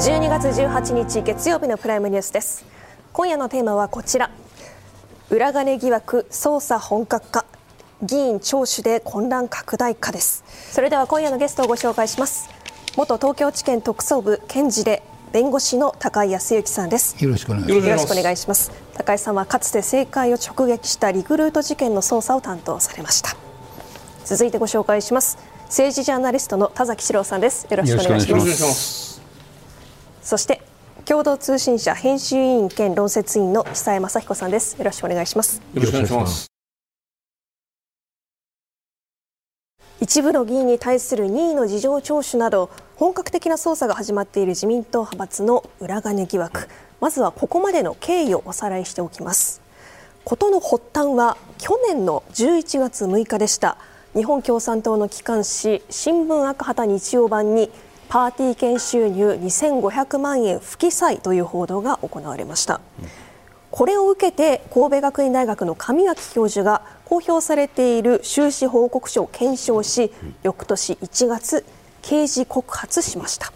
12月18日月曜日のプライムニュースです。今夜のテーマはこちら、裏金疑惑捜査本格化、議員聴取で混乱拡大化です。それでは今夜のゲストをご紹介します。元東京地検特捜部検事で弁護士の高井康之さんです。よろしくお願いします。高井さんはかつて政界を直撃したリクルート事件の捜査を担当されました。続いてご紹介します、政治ジャーナリストの田崎史郎さんです。よろしくお願いします。そして共同通信社編集委員兼論説委員の久江雅彦さんです。よろしくお願いします。よろしくお願いします。一部の議員に対する任意の事情聴取など本格的な捜査が始まっている自民党派閥の裏金疑惑、まずはここまでの経緯をおさらいしておきます。事の発端は去年の11月6日でした。日本共産党の機関紙新聞赤旗日曜版にパーティー券収入2500万円不記載という報道が行われました。これを受けて神戸学院大学の上脇教授が公表されている収支報告書を検証し、翌年1月刑事告発しました。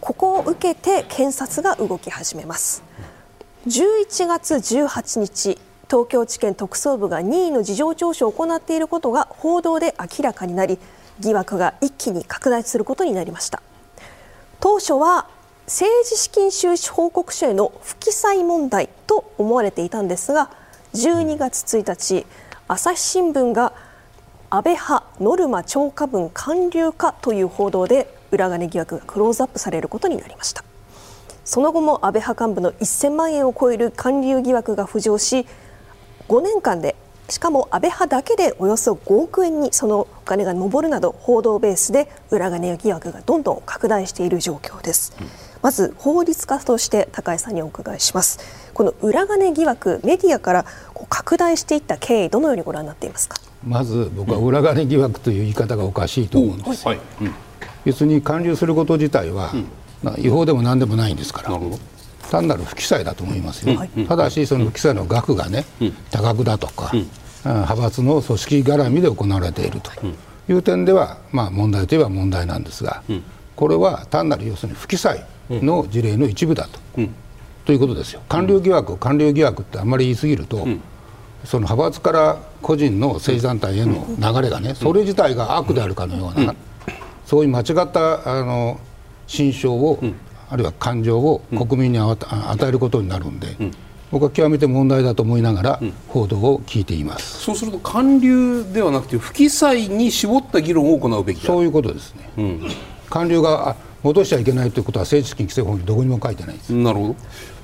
ここを受けて検察が動き始めます。11月18日、東京地検特捜部が任意の事情聴取を行っていることが報道で明らかになり、疑惑が一気に拡大することになりました。当初は政治資金収支報告書への不記載問題と思われていたんですが、12月1日、朝日新聞が安倍派ノルマ超過分還流化という報道で裏金疑惑がクローズアップされることになりました。その後も安倍派幹部の1000万円を超える還流疑惑が浮上し、5年間でしかも安倍派だけでおよそ5億円にそのお金が上るなど、報道ベースで裏金疑惑がどんどん拡大している状況です。まず法律家として高井さんにお伺いします。この裏金疑惑、メディアから拡大していった経緯、どのようにご覧になっていますか？まず僕は裏金疑惑という言い方がおかしいと思うんですよ。別に還流すること自体は違法でも何でもないんですから、単なる不記載だと思いますよ。ただしその不記載の額がね、多額だとか派閥の組織絡みで行われているという点では、問題といえば問題なんですが、これは単なる要するに不記載の事例の一部だということですよ。官僚疑惑、官僚疑惑ってあんまり言い過ぎると、その派閥から個人の政治団体への流れがね、それ自体が悪であるかのような、そういう間違った心象を、あるいは感情を国民に与えることになるんで、僕は極めて問題だと思いながら報道を聞いています。そうすると還流ではなくて不記載に絞った議論を行うべきだ、そういうことですね。還流が戻しちゃいけないということは政治資金規正法にどこにも書いてないです。なるほど。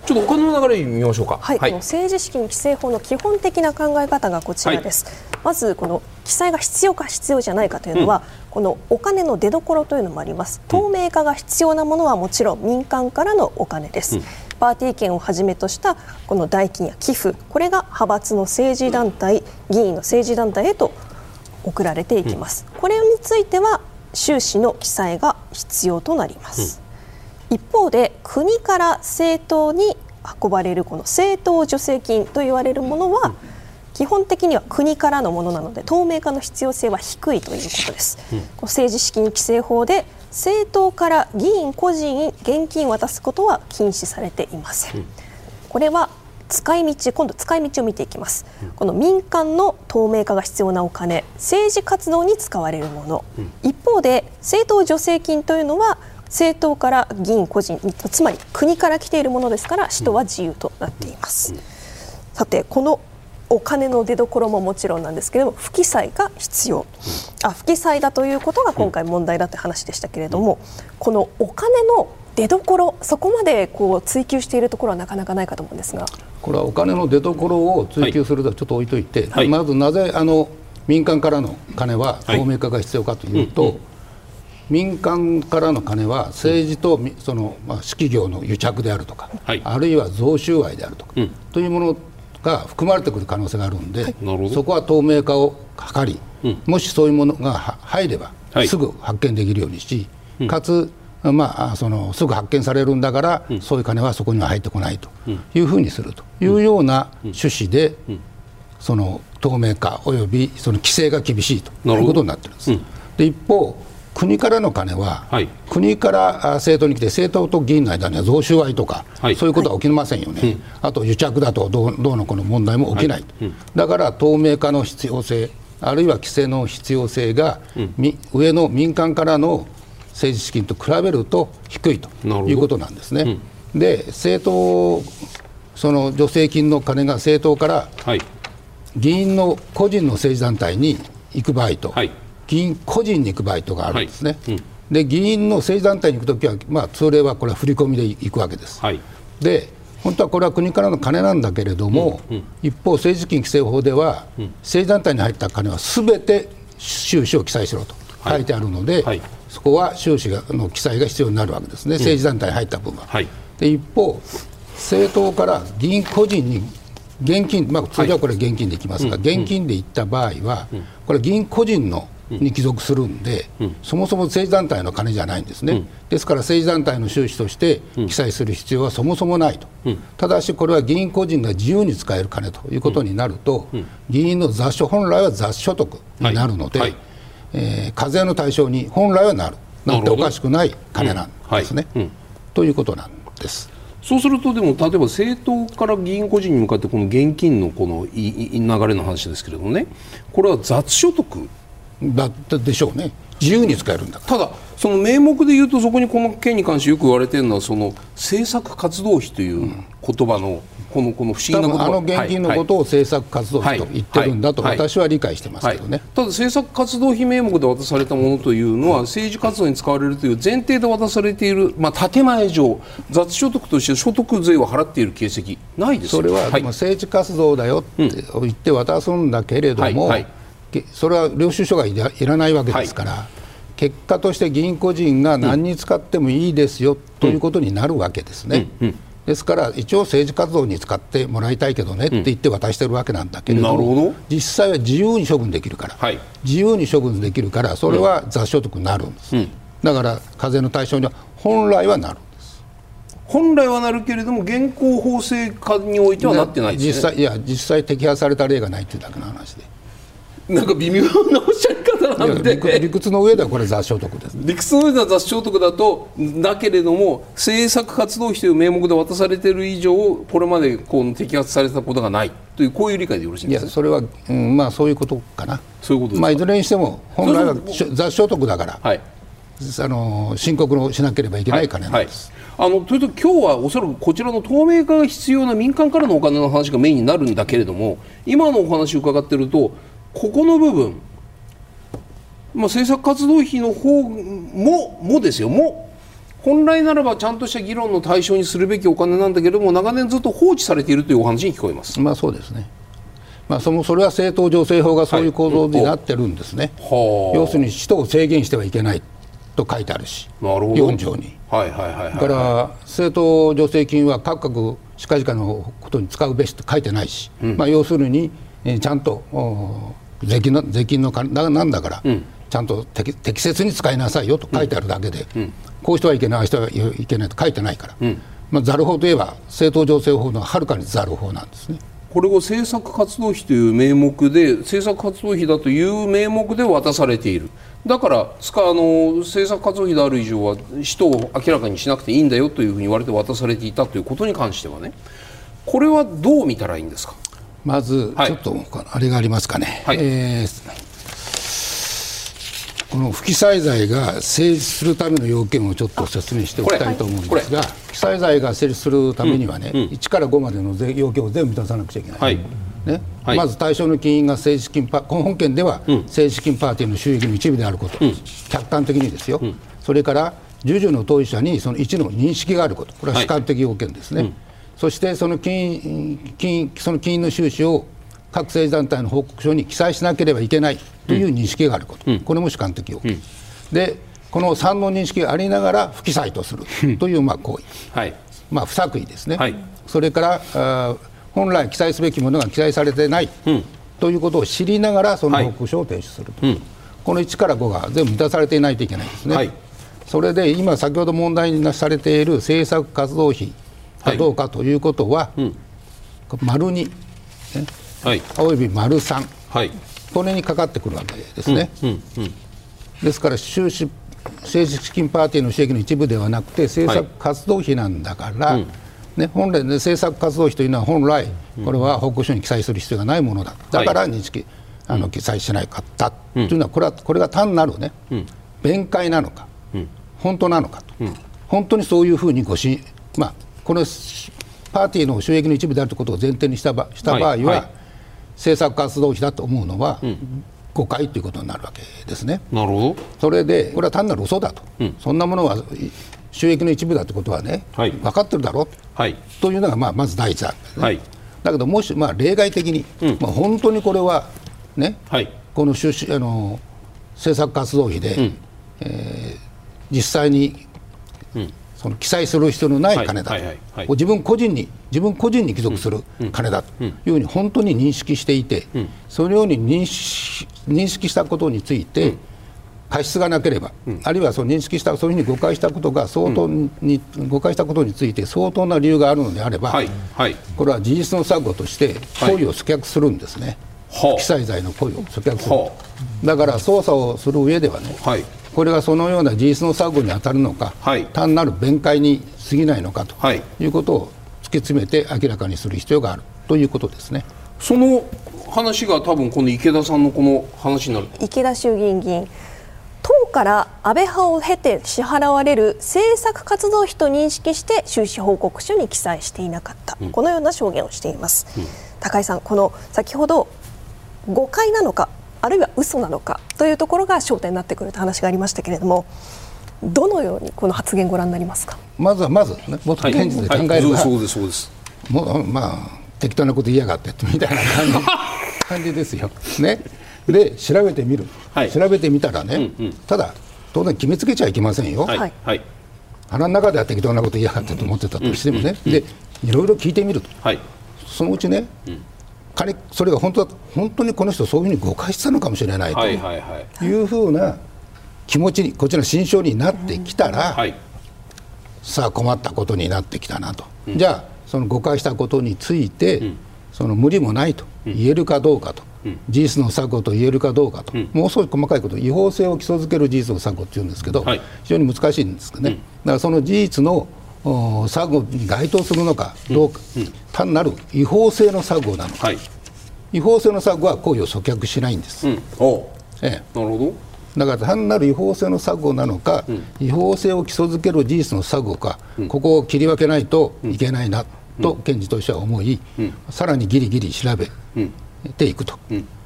ちょっとお金の流れ見ましょうか。政治資金規正法の基本的な考え方がこちらです、まずこの記載が必要か必要じゃないかというのは、このお金の出どころというのもあります。透明化が必要なものはもちろん民間からのお金です、パーティー券をはじめとしたこの代金や寄付、これが派閥の政治団体、議員の政治団体へと送られていきます、これについては収支の記載が必要となります、一方で国から政党に運ばれるこの政党助成金と言われるものは基本的には国からのものなので透明化の必要性は低いということです、政治資金規正法で政党から議員個人に現金を渡すことは禁止されていません、これは今度使い道を見ていきます、この民間の透明化が必要なお金、政治活動に使われるもの、一方で政党助成金というのは政党から議員個人、つまり国から来ているものですから使途は自由となっています、さてこのお金の出どころももちろんなんですけれども、不記載が必要、不記載だということが今回問題だという話でしたけれども、このお金の出どころ、そこまで追求しているところはなかなかないかと思うんですが、これはお金の出どころを追求するとはちょっと置いといて、まずなぜ民間からの金は透明化が必要かというと、民間からの金は政治とその企業の癒着であるとか、あるいは贈収賄であるとか、というものが含まれてくる可能性があるんで、そこは透明化を図り、もしそういうものが入ればすぐ発見できるようにし、かつすぐ発見されるんだから、そういう金はそこには入ってこないというふうにするというような趣旨で、その透明化およびその規制が厳しいということになっているんです。で一方、国からの金は、はい、国から政党に来て、政党と議員の間には贈収賄とか、はい、そういうことは起きませんよね、はい、あと癒着だとどうのこの問題も起きない、はい、だから透明化の必要性、あるいは規制の必要性が、うん、上の民間からの政治資金と比べると低いということなんですね。うん、で政党、その助成金の金が政党から、はい、議員の個人の政治団体に行く場合と、はい、議員個人に行く場合とがあるんですね、はい、うん、で議員の政治団体に行くときは、まあ、通例はこれは振り込みで行くわけです、はい、で本当はこれは国からの金なんだけれども、うんうん、一方政治資金規正法では、うん、政治団体に入った金はすべて収支を記載しろと書いてあるので、はいはい、そこは収支の記載が必要になるわけですね、政治団体に入った分は、うん、はい、で一方政党から議員個人に現金、まあ、通常はこれ現金でいきますが、はい、現金でいった場合は、うん、これ議員個人のに帰属するんで、うん、そもそも政治団体の金じゃないんですね、うん、ですから政治団体の収支として記載する必要はそもそもないと、うん、ただしこれは議員個人が自由に使える金ということになると、うんうん、議員の雑所本来は雑所得になるので、はいはい、課税の対象に本来はなっておかしくない金なんですね、うん、はい、うん、ということなんです。そうするとでも例えば政党から議員個人に向かってこの現金のこの流れの話ですけれどもね、これは雑所得だったでしょうね、自由に使えるんだから。ただその名目で言うと、そこにこの件に関してよく言われているのはその政策活動費という言葉のこの不思議な言葉、あの現金のことを政策活動費と言ってるんだと私は理解してますけどね、はいはいはい、ただ政策活動費名目で渡されたものというのは政治活動に使われるという前提で渡されている、まあ、建前上雑所得として所得税を払っている形跡ないですよね。それは、はい、政治活動だよって言って渡すんだけれども、はいはい、それは領収書がいらないわけですから、はい、結果として議員個人が何に使ってもいいですよ、うん、ということになるわけですね、うんうん、ですから一応政治活動に使ってもらいたいけどねって言って渡してるわけなんだけれども、うん、なるほど、実際は自由に処分できるから、はい、自由に処分できるからそれは雑所得になるんです、うん、だから課税の対象には本来はなるんです。本来はなるけれども現行法制下においてはなってないですね。実際摘発された例がないというだけの話で、なんか微妙なおっしゃり方なんで、理屈の上ではこれ雑所得です、ね、理屈の上では雑所得だと、だけれども政策活動費という名目で渡されている以上、これまでこう摘発されたことがないという、こういう理解でよろしいんですか。いや、それは、うん、まあそういうことかな。そういうことですか。まあいずれにしても本来は雑所得だから、はい、申告をしなければいけない金なんです、はいはい、というと今日はおそらくこちらの透明化が必要な民間からのお金の話がメインになるんだけれども、今のお話を伺っているとここの部分、まあ、政策活動費の方もですよ、も本来ならばちゃんとした議論の対象にするべきお金なんだけれども、長年ずっと放置されているというお話に聞こえます。まあそうですね。まあ、それは政党助成法がそういう構造になってるんですね、はい、要するに使途を制限してはいけないと書いてあるし、4条に、はいはいはいはい、だから政党助成金は各々近々のことに使うべしと書いてないし、うん、まあ、要するにちゃんと税金のなんだから、うん、ちゃんと適切に使いなさいよと書いてあるだけで、うんうん、こうしてはいけない、ああしてはいけないと書いてないから、うん、まあ、ざる法といえば政党助成法のはるかにざる法なんですね。これを政策活動費という名目で、政策活動費だという名目で渡されている、だから政策活動費である以上は使途を明らかにしなくていいんだよというふうに言われて渡されていたということに関してはね、これはどう見たらいいんですか。まず、はい、ちょっとあれがありますかね、はい、この不記載罪が成立するための要件をちょっと説明しておきたいと思うんですが、はい、不記載罪が成立するためにはね、うんうん、1から5までの要件を全部満たさなくちゃいけない、はい、ね、はい、まず対象の金員が政治資金本件では政治資金パーティーの収益の一部であること、うん、客観的にですよ、うん、それから従々の当事者にその1の認識があること、これは主観的要件ですね、はい、うん、そしてその金の収支を各政治団体の報告書に記載しなければいけないという認識があること、うん、これも主観的要件、うん、でこの3の認識がありながら不記載とするというまあ行為、はい、まあ、不作為ですね、はい、それから本来記載すべきものが記載されてない、うん、ということを知りながらその報告書を提出すると、はい、うん、この1から5が全部満たされていないといけないですね、はい、それで今先ほど問題にされている政策活動費かどうかということは、はい、うん、丸2、ね、はい、および丸3、はい、これにかかってくるわけですね、うんうんうん、ですから収支政治資金パーティーの収益の一部ではなくて政策活動費なんだから、はい、ね、本来、ね、政策活動費というのは本来これは報告書に記載する必要がないものだ、だから認識、はい、記載しなかったというのはこれが単なる、ね、弁解なのか、本当なのかと、本当にそういうふうにこのパーティーの収益の一部であるということを前提にした場合は、はいはい、政策活動費だと思うのは、誤解ということになるわけですね。なるほど。それでこれは単なる嘘だと、そんなものは収益の一部だということはね、はい、分かってるだろう、はい、というのがまず第一なんですね、はい、だけどもし例外的に、本当にこれはね、はい、この政策活動費で、実際に、その記載する必要のない金だと、自分個人に帰属する金だというふうに本当に認識していて、そのように認識したことについて、過失がなければ、あるいはその認識したそういうふうに誤解したことが誤解したことについて相当な理由があるのであれば、はいはい、これは事実の錯誤として行為を阻却するんですね、はい、記載罪の行為を阻却する、はあ、だから捜査をする上ではね、はい、これがそのような事実の錯誤に当たるのか、はい、単なる弁解に過ぎないのかということを突き詰めて明らかにする必要があるということですね。その話が多分この池田さんのこの話になる。池田衆議院議員、党から安倍派を経て支払われる政策活動費と認識して収支報告書に記載していなかった、このような証言をしています、高井さん、この先ほど誤解なのかあるいは嘘なのかというところが焦点になってくると話がありましたけれども、どのようにこの発言ご覧になりますか。まず、ね、もっと現実で考えれば、適当なこと言いやがってみたいな感じですよ、ね、で調べてみる、はい、調べてみたらね、ただ当然決めつけちゃいけませんよ、はいはい、腹の中では適当なこと言いやがってと思ってたとしてもね、でいろいろ聞いてみると、はい、そのうちね、それが本当にこの人そういうふうに誤解したのかもしれないというふうな気持ちにこちらの心象になってきたら、はい、さあ困ったことになってきたなと、じゃあその誤解したことについて、その無理もないと言えるかどうかと、事実の錯誤と言えるかどうかと、もう少し細かいこと、違法性を基礎づける事実の錯誤っていうんですけど、はい、非常に難しいんですけどね、だからその事実の作業に該当するのかどうか、単なる違法性の作業なのか、はい、違法性の作業は行為を阻却しないんです、なるほど。だから単なる違法性の作業なのか、違法性を基礎づける事実の作業か、ここを切り分けないといけないなと検事としては思い、さらにギリギリ調べていくと、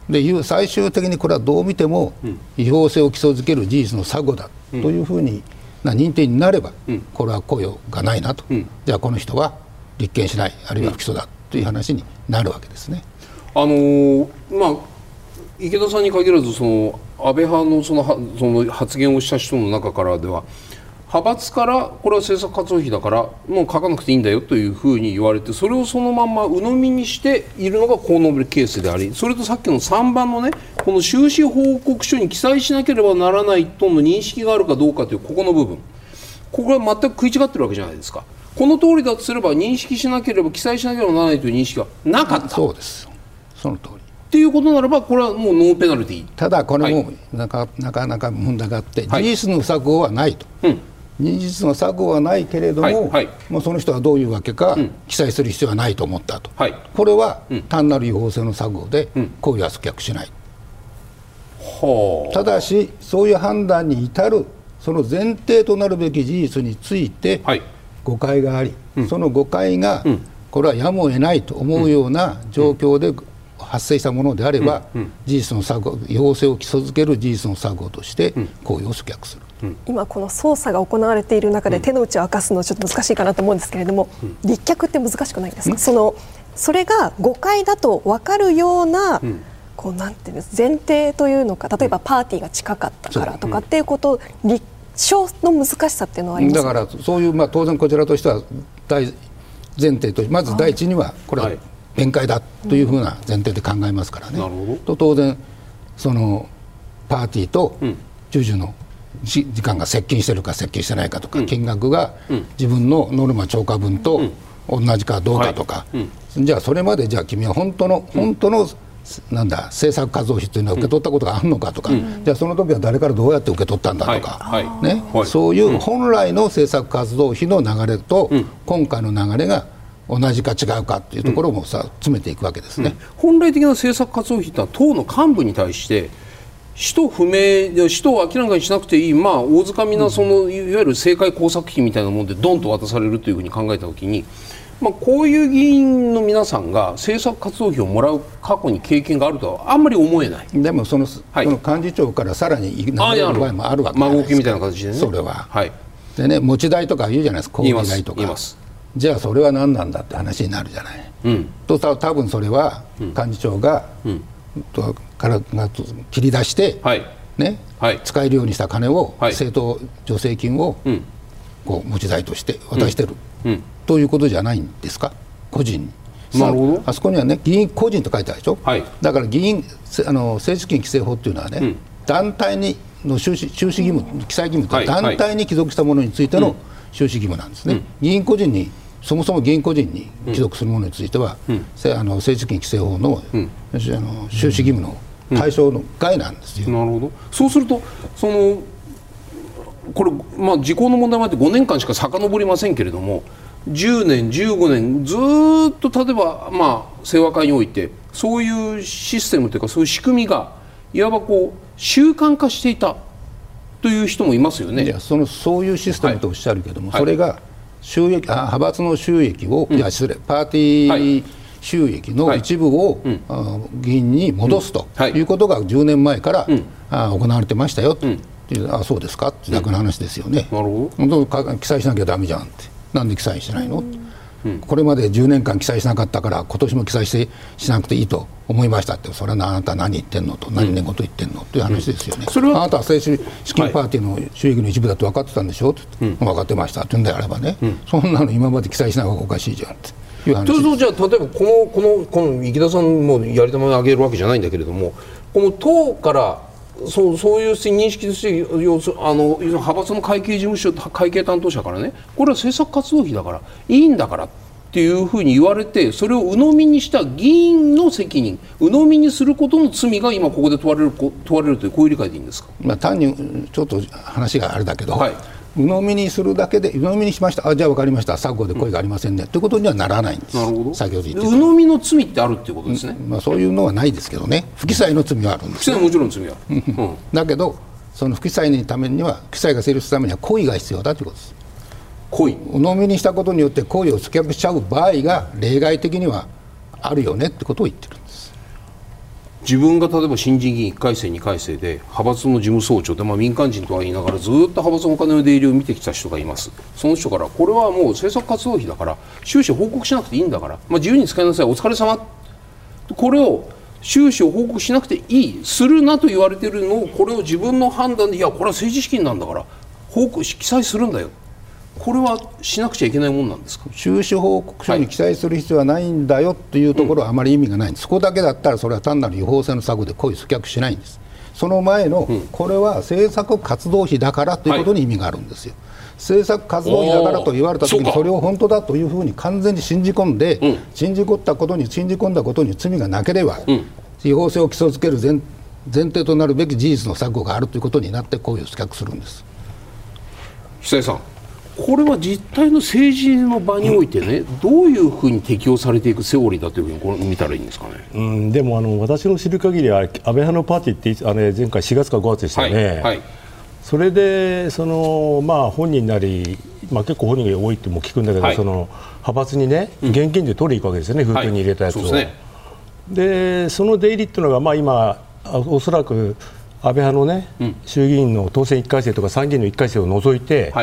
で最終的にこれはどう見ても違法性を基礎づける事実の作業だというふうに認定になれば、これは雇用がないなと、じゃあこの人は立件しない、あるいは不起訴だという話になるわけですね。池田さんに限らず、その安倍派のその発言をした人の中からでは、派閥からこれは政策活動費だからもう書かなくていいんだよというふうに言われて、それをそのまま鵜呑みにしているのがこのケースであり、それとさっきの3番のね、この収支報告書に記載しなければならないとの認識があるかどうかというここの部分、ここは全く食い違ってるわけじゃないですか。この通りだとすれば認識しなければ、記載しなければならないという認識はなかった。そうです、その通りということならば、これはもうノーペナルティー。ただこれも、はい、なかなか問題があって、はい、事実の策はないと、事実の錯誤はないけれども、その人はどういうわけか、記載する必要はないと思ったと、これは単なる違法性の錯誤で、行為は阻却しない、ただしそういう判断に至るその前提となるべき事実について、誤解があり、その誤解が、これはやむを得ないと思うような状況で発生したものであれば、事実の錯誤、違法性を基礎づける事実の錯誤として行為を阻却する。今この捜査が行われている中で手の内を明かすのはちょっと難しいかなと思うんですけれども、立脚って難しくないですか。それが誤解だと分かるような、こうなんていうんです、前提というのか、例えばパーティーが近かったからとかっていうこと、立証の難しさっていうのはありますか。だからそういう、当然こちらとしては大前提と、まず第一にはこれは弁解だというふうな前提で考えますからね、と当然そのパーティーと従事の時間が接近しているか接近してないかとか、金額が自分のノルマ超過分と同じかどうかとか、じゃあそれまで、じゃあ君は本当のなんだ政策活動費というのは受け取ったことがあるのかとか、じゃあその時は誰からどうやって受け取ったんだとかね、そういう本来の政策活動費の流れと今回の流れが同じか違うかというところもさ詰めていくわけですね。本来的な政策活動費というのは党の幹部に対して使途不明、使途を明らかにしなくていい、まあ、大づかみなそのいわゆる政界工作費みたいなものでドンと渡されるというふうに考えたときに、まあ、こういう議員の皆さんが政策活動費をもらう過去に経験があるとはあんまり思えない。でもその幹事長からさらに流れる場合もあるわけじゃないですか。孫受けみたいな形でね。それは、はい、でね、持ち代とか言うじゃないですか、公務代とか。じゃあそれは何なんだって話になるじゃない、と多分それは幹事長が、から切り出して、ね、使えるようにした金を、政党助成金を、こう持ち代として渡してる、ということじゃないんですか、個人に。なるほど。あそこにはね、議員個人と書いてあるでしょ、だから議員政治資金規正法っていうのはね、団体にの収支義務、記載義務という団体に帰属したものについての収支義務なんですね、議員個人に、そもそも議員個人に帰属するものについては、政治資金規正法の、収支義務の対象の外なんですよ。なるほど。そうするとこれ、まあ、時効の問題もあって5年間しか遡りませんけれども、10年、15年ずっと例えば、まあ、清和会においてそういうシステムというかそういう仕組みがいわばこう習慣化していたという人もいますよね。いや、そういうシステムとおっしゃるけども、それが収益、派閥の収益を、いや失礼、パーティー、収益の一部を、議員に戻すということが10年前から、行われてましたよと。あ、そうですかって楽な話ですよね。なるほど。記載しなきゃダメじゃんって、なんで記載してないの、これまで10年間記載しなかったから今年も記載しなくていいと思いましたって、それはあなた何言ってんのと、何年ごと言ってんのという話ですよね。それはあなたは政治資金パーティーの収益の一部だと分かってたんでしょって、分かってましたって言うんであればね、そんなの今まで記載しない方がおかしいじゃんっていう話です。じゃあ例えばこの池田さんもやり玉を上げるわけじゃないんだけれども、この党からそういう認識として、派閥の会計事務所、会計担当者からね、これは政策活動費だからいいんだからっていうふうに言われて、それを鵜呑みにした議員の責任、鵜呑みにすることの罪が今ここで問われるという、こういう理解でいいんですか。まあ、単にちょっと話があれだけど、鵜呑みにするだけで、鵜呑みにしました、あ、じゃあ分かりました、錯誤で声がありませんね、ということにはならないんです。先ほど言ってた鵜呑みの罪ってあるっていうことですね。まあ、そういうのはないですけどね、不記載の罪はあるんです、不記載もちろん罪はある、だけどその不記載のためには、記載が成立するためには故意が必要だということです。故意、鵜呑みにしたことによって故意を付け加えしちゃう場合が例外的にはあるよねってことを言ってるんです。自分が例えば新人議員1回生2回生で派閥の事務総長で、まあ、民間人とは言いながらずっと派閥のお金の出入りを見てきた人がいます。その人から、これはもう政策活動費だから収支報告しなくていいんだから、まあ、自由に使いなさい、お疲れ様、これを収支を報告しなくていい、するなと言われているのを、これを自分の判断で、いやこれは政治資金なんだから報告記載するんだよ、これはしなくちゃいけないものなんですか。収支報告書に記載する必要はないんだよというところはあまり意味がないんです、そこだけだったらそれは単なる違法性の錯誤で故意阻却しないんです。その前の、これは政策活動費だからということに意味があるんですよ、政策活動費だからと言われたときに、それを本当だというふうに完全に信じ込んで、信じ込んだことに罪がなければ、違法性を基礎づける前提となるべき事実の錯誤があるということになって故意を阻却するんです。久井さん、これは実態の政治の場においてね、どういうふうに適用されていくセオリーだというふうにこれ見たらいいんですかね。でも私の知る限りは安倍派のパーティーって前回4月か5月でしたよね、それで本人なり、結構本人が多いっても聞くんだけど、その派閥にね、現金で取りに行くわけですよね、封筒に入れたやつを、でその出入りっていうのが、今おそらく安倍派のね、衆議院の当選1回生とか参議院の1回生を除いて、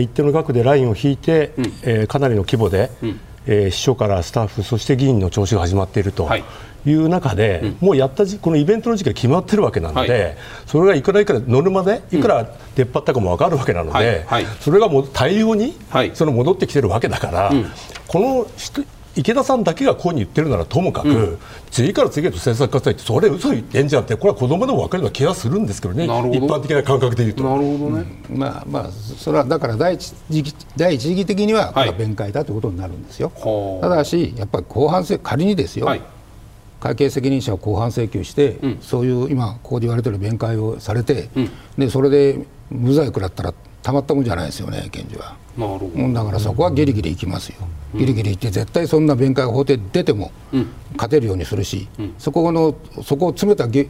一定の額でラインを引いて、かなりの規模で、秘書からスタッフ、そして議員の聴取が始まっているという中で、もうやったこのイベントの時期が決まってるわけなので、それがいくらいくらノルマでいくら出っ張ったかも分かるわけなので、それがもう大量に、戻ってきてるわけだから、この池田さんだけがこうに言ってるならともかく、次から次へと政策活動ってそれ嘘言ってんじゃんって、これは子供でも分かるような気がするんですけどね、一般的な感覚で言うと。なるほどね。それはだから第一義的にはこれは弁解だということになるんですよ、ただしやっぱり後半戦、仮にですよ、会計責任者を公判請求して、うん、そういう今ここで言われている弁解をされて、うん、でそれで無罪食らったらたまったもんじゃないですよね、検事は。だからそこはギリギリいきますよ、うん、ギリギリいって絶対そんな弁解法廷出ても勝てるようにするし、うん、そこを詰めた捜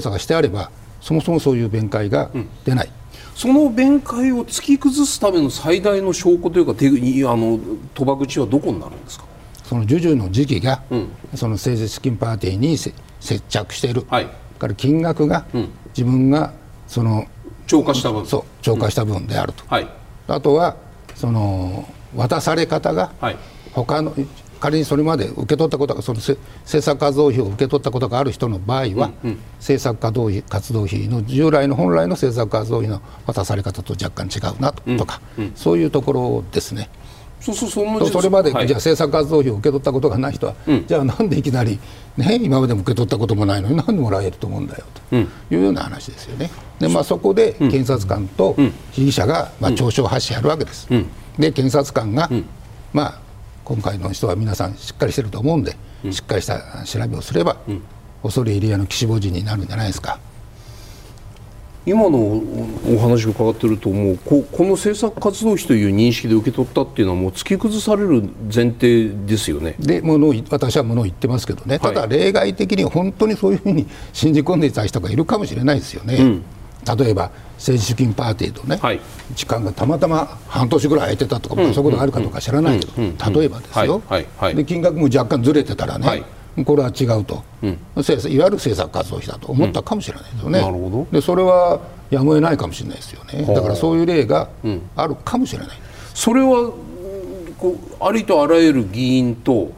査がしてあればそもそもそういう弁解が出ない、うん、その弁解を突き崩すための最大の証拠というか賭博口はどこになるんですか。そのジュジュの時期が、うん、その政治資金パーティーに接着している、はい、から金額が、うん、自分がその超過した分であると、うん、はい、あとはその渡され方が、はい、他の仮にそれまで受け取ったことがその政策活動費を受け取ったことがある人の場合は、うんうん、政策活動費の従来の本来の政策活動費の渡され方と若干違うなと、うん、とか、うん、そういうところですね。それまで、はい、じゃあ政策活動費を受け取ったことがない人は、うん、じゃあなんでいきなり、ね、今までも受け取ったこともないのになんでもらえると思うんだよというような話ですよね。で、まあ、そこで検察官と被疑者が、まあ、調書を発しあるわけです、うん、で検察官が、うん、まあ、今回の人は皆さんしっかりしてると思うんで、うん、しっかりした調べをすれば、うん、恐れ入り屋の岸墓地になるんじゃないですか。今のお話を伺っているともうこの政策活動費という認識で受け取ったっていうのはもう突き崩される前提ですよね。で私はものを言ってますけどね、はい、ただ例外的に本当にそういうふうに信じ込んでいた人がいるかもしれないですよね、うん、例えば政治資金パーティーとね、はい、時間がたまたま半年ぐらい空いてたとか、うん、そういうことがあるかどうか知らないけど、うん、例えばですよ、はいはいはい、で金額も若干ずれてたらね、はい、これは違うと、うん、いわゆる政策活動費だと思ったかもしれないですよね、うん、なるほど。でそれはやむを得ないかもしれないですよね。だからそういう例があるかもしれない、うん、それはありとあらゆる議員と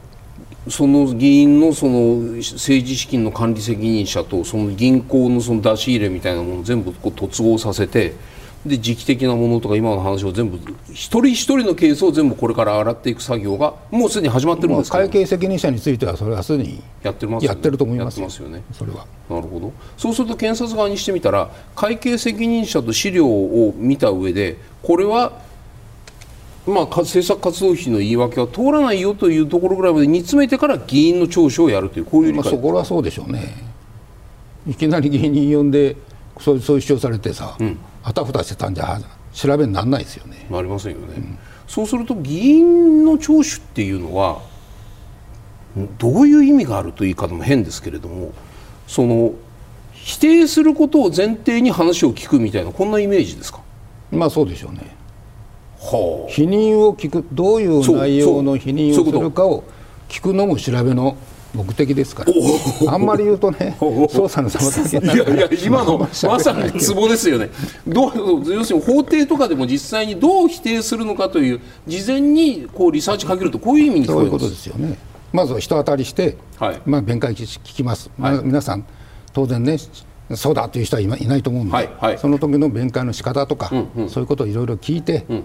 その議員のその政治資金の管理責任者とその銀行のその出し入れみたいなものを全部こう突合させてで時期的なものとか今の話を全部一人一人のケースを全部これから洗っていく作業がもうすでに始まってるんですか、ね、会計責任者についてはそれはすでにやってると思いますよね。それはなるほど。そうすると検察側にしてみたら会計責任者と資料を見た上でこれは、まあ、政策活動費の言い訳は通らないよというところぐらいまで煮詰めてから議員の聴取をやるというこういう理解、まあ、そこはそうでしょうね。いきなり議員に呼んでそういう主張されてさ、うん、あたふたしてたんじゃ調べにならないですよね。なりませんよね、うん、そうすると議員の聴取っていうのはどういう意味があるという言い方も変ですけれどもその否定することを前提に話を聞くみたいなこんなイメージですか。まあそうでしょうね。はあ、否認を聞くどういう内容の否認をするかを聞くのも調べの目的ですからあんまり言うとね捜査の妨げになるからいやいや今のまさにツボですよね。要するに法廷とかでも実際にどう否定するのかという事前にこうリサーチかけるとこういう意味に聞こえるんです。そういうことですよね。まず人当たりして、はい、まあ、弁解聞きます、はい、皆さん当然ねそうだという人はいないと思うので、はいはい、その時の弁解の仕方とか、うんうん、そういうことをいろいろ聞いて、うん、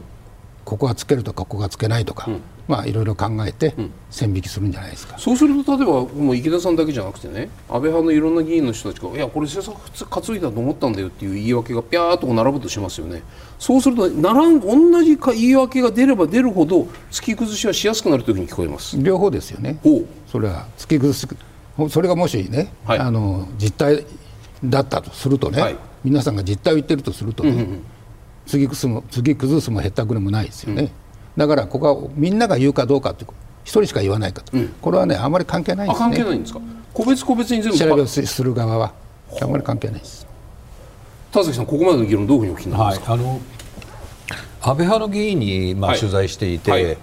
ここはつけるとかここがつけないとか、うん、まあ、いろいろ考えて線引きするんじゃないですか、うん、そうすると例えばもう池田さんだけじゃなくてね安倍派のいろんな議員の人たちがいやこれ政策担いだと思ったんだよっていう言い訳がピャーっと並ぶとしますよね。そうすると同じか言い訳が出れば出るほど突き崩しはしやすくなるというふうに聞こえます。両方ですよね。それは突き崩すそれがもしね、はい、実態だったとするとね、はい、皆さんが実態を言ってるとするとね、うんうんうん、次崩すもへったくれもないですよね、うん、だからここはみんなが言うかどうかって一人しか言わないかと、うん、これはねあまり関係ないんですね。あ、関係ないんですか。個別に全部調べをする側はあまり関係ないです。田崎さんここまでの議論どういうふうにお聞きになりますか。はい、安倍派の議員に、まあ、取材していて、はいはい、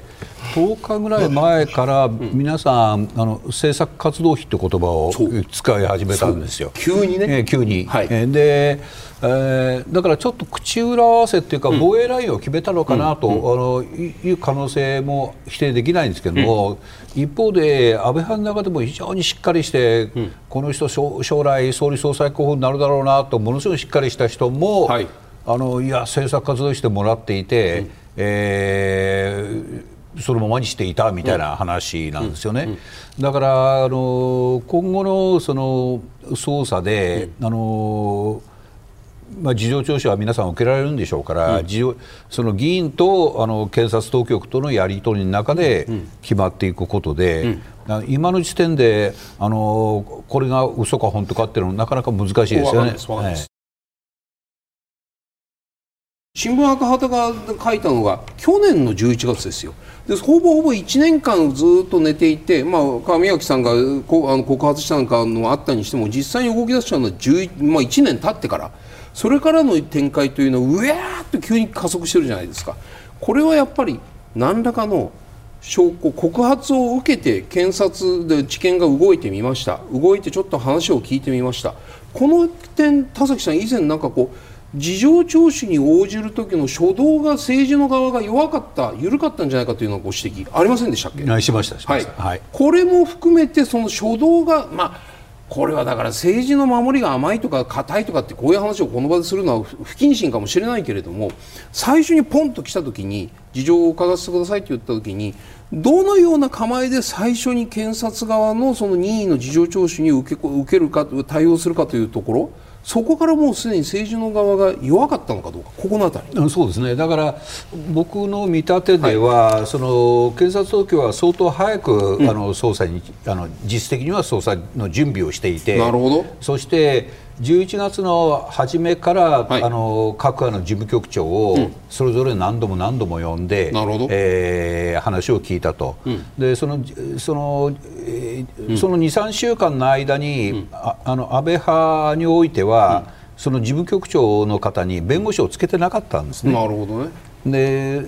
10日ぐらい前から皆さん、うん、政策活動費って言葉を使い始めたんですよ。急にね、急に、はい、でだからちょっと口裏合わせというか、うん、防衛ラインを決めたのかなと、うんうん、いう可能性も否定できないんですけども、うん、一方で安倍派の中でも非常にしっかりして、うん、この人将来総理総裁候補になるだろうなとものすごいしっかりした人も、はい、いや政策活動費してもらっていて、うん、そのままにしていたみたいな話なんですよね、うんうんうん、だから今後のその捜査で、うん、事情聴取は皆さん受けられるんでしょうから、その議員と検察当局とのやり取りの中で決まっていくことで、今の時点でこれが嘘か本当かっていうのはなかなか難しいですよね。新聞赤旗が書いたのが去年の11月ですよ。でほぼほぼ1年間ずっと寝ていて、川宮さんが告発したなんかのあったにしても実際に動き出したのは1年経ってから、それからの展開というのはうわーっと急に加速してるじゃないですか。これはやっぱり何らかの証拠、告発を受けて検察で地検が動いてみました、動いてちょっと話を聞いてみました。この点田崎さん以前なんかこう事情聴取に応じる時の初動が政治の側が弱かった、緩かったんじゃないかというのをご指摘ありませんでしたっけ？しました、しました。はい。これも含めてその初動が、これはだから政治の守りが甘いとか硬いとかってこういう話をこの場でするのは不謹慎かもしれないけれども、最初にポンと来た時に事情を伺わせてくださいと言った時にどのような構えで最初に検察側のその任意の事情聴取に受けるか対応するかというところ、そこからもうすでに政治の側が弱かったのかどうか、ここのあたり。そうですね。だから僕の見立てでは、その検察当局は相当早く、捜査に実質的には捜査の準備をしていて、なるほど。そして11月の初めから、各派の事務局長をそれぞれ何度も呼んで、話を聞いたと。でその 2,3 週間の間に、安倍派においては、その事務局長の方に弁護士をつけてなかったんですね。なるほどね。で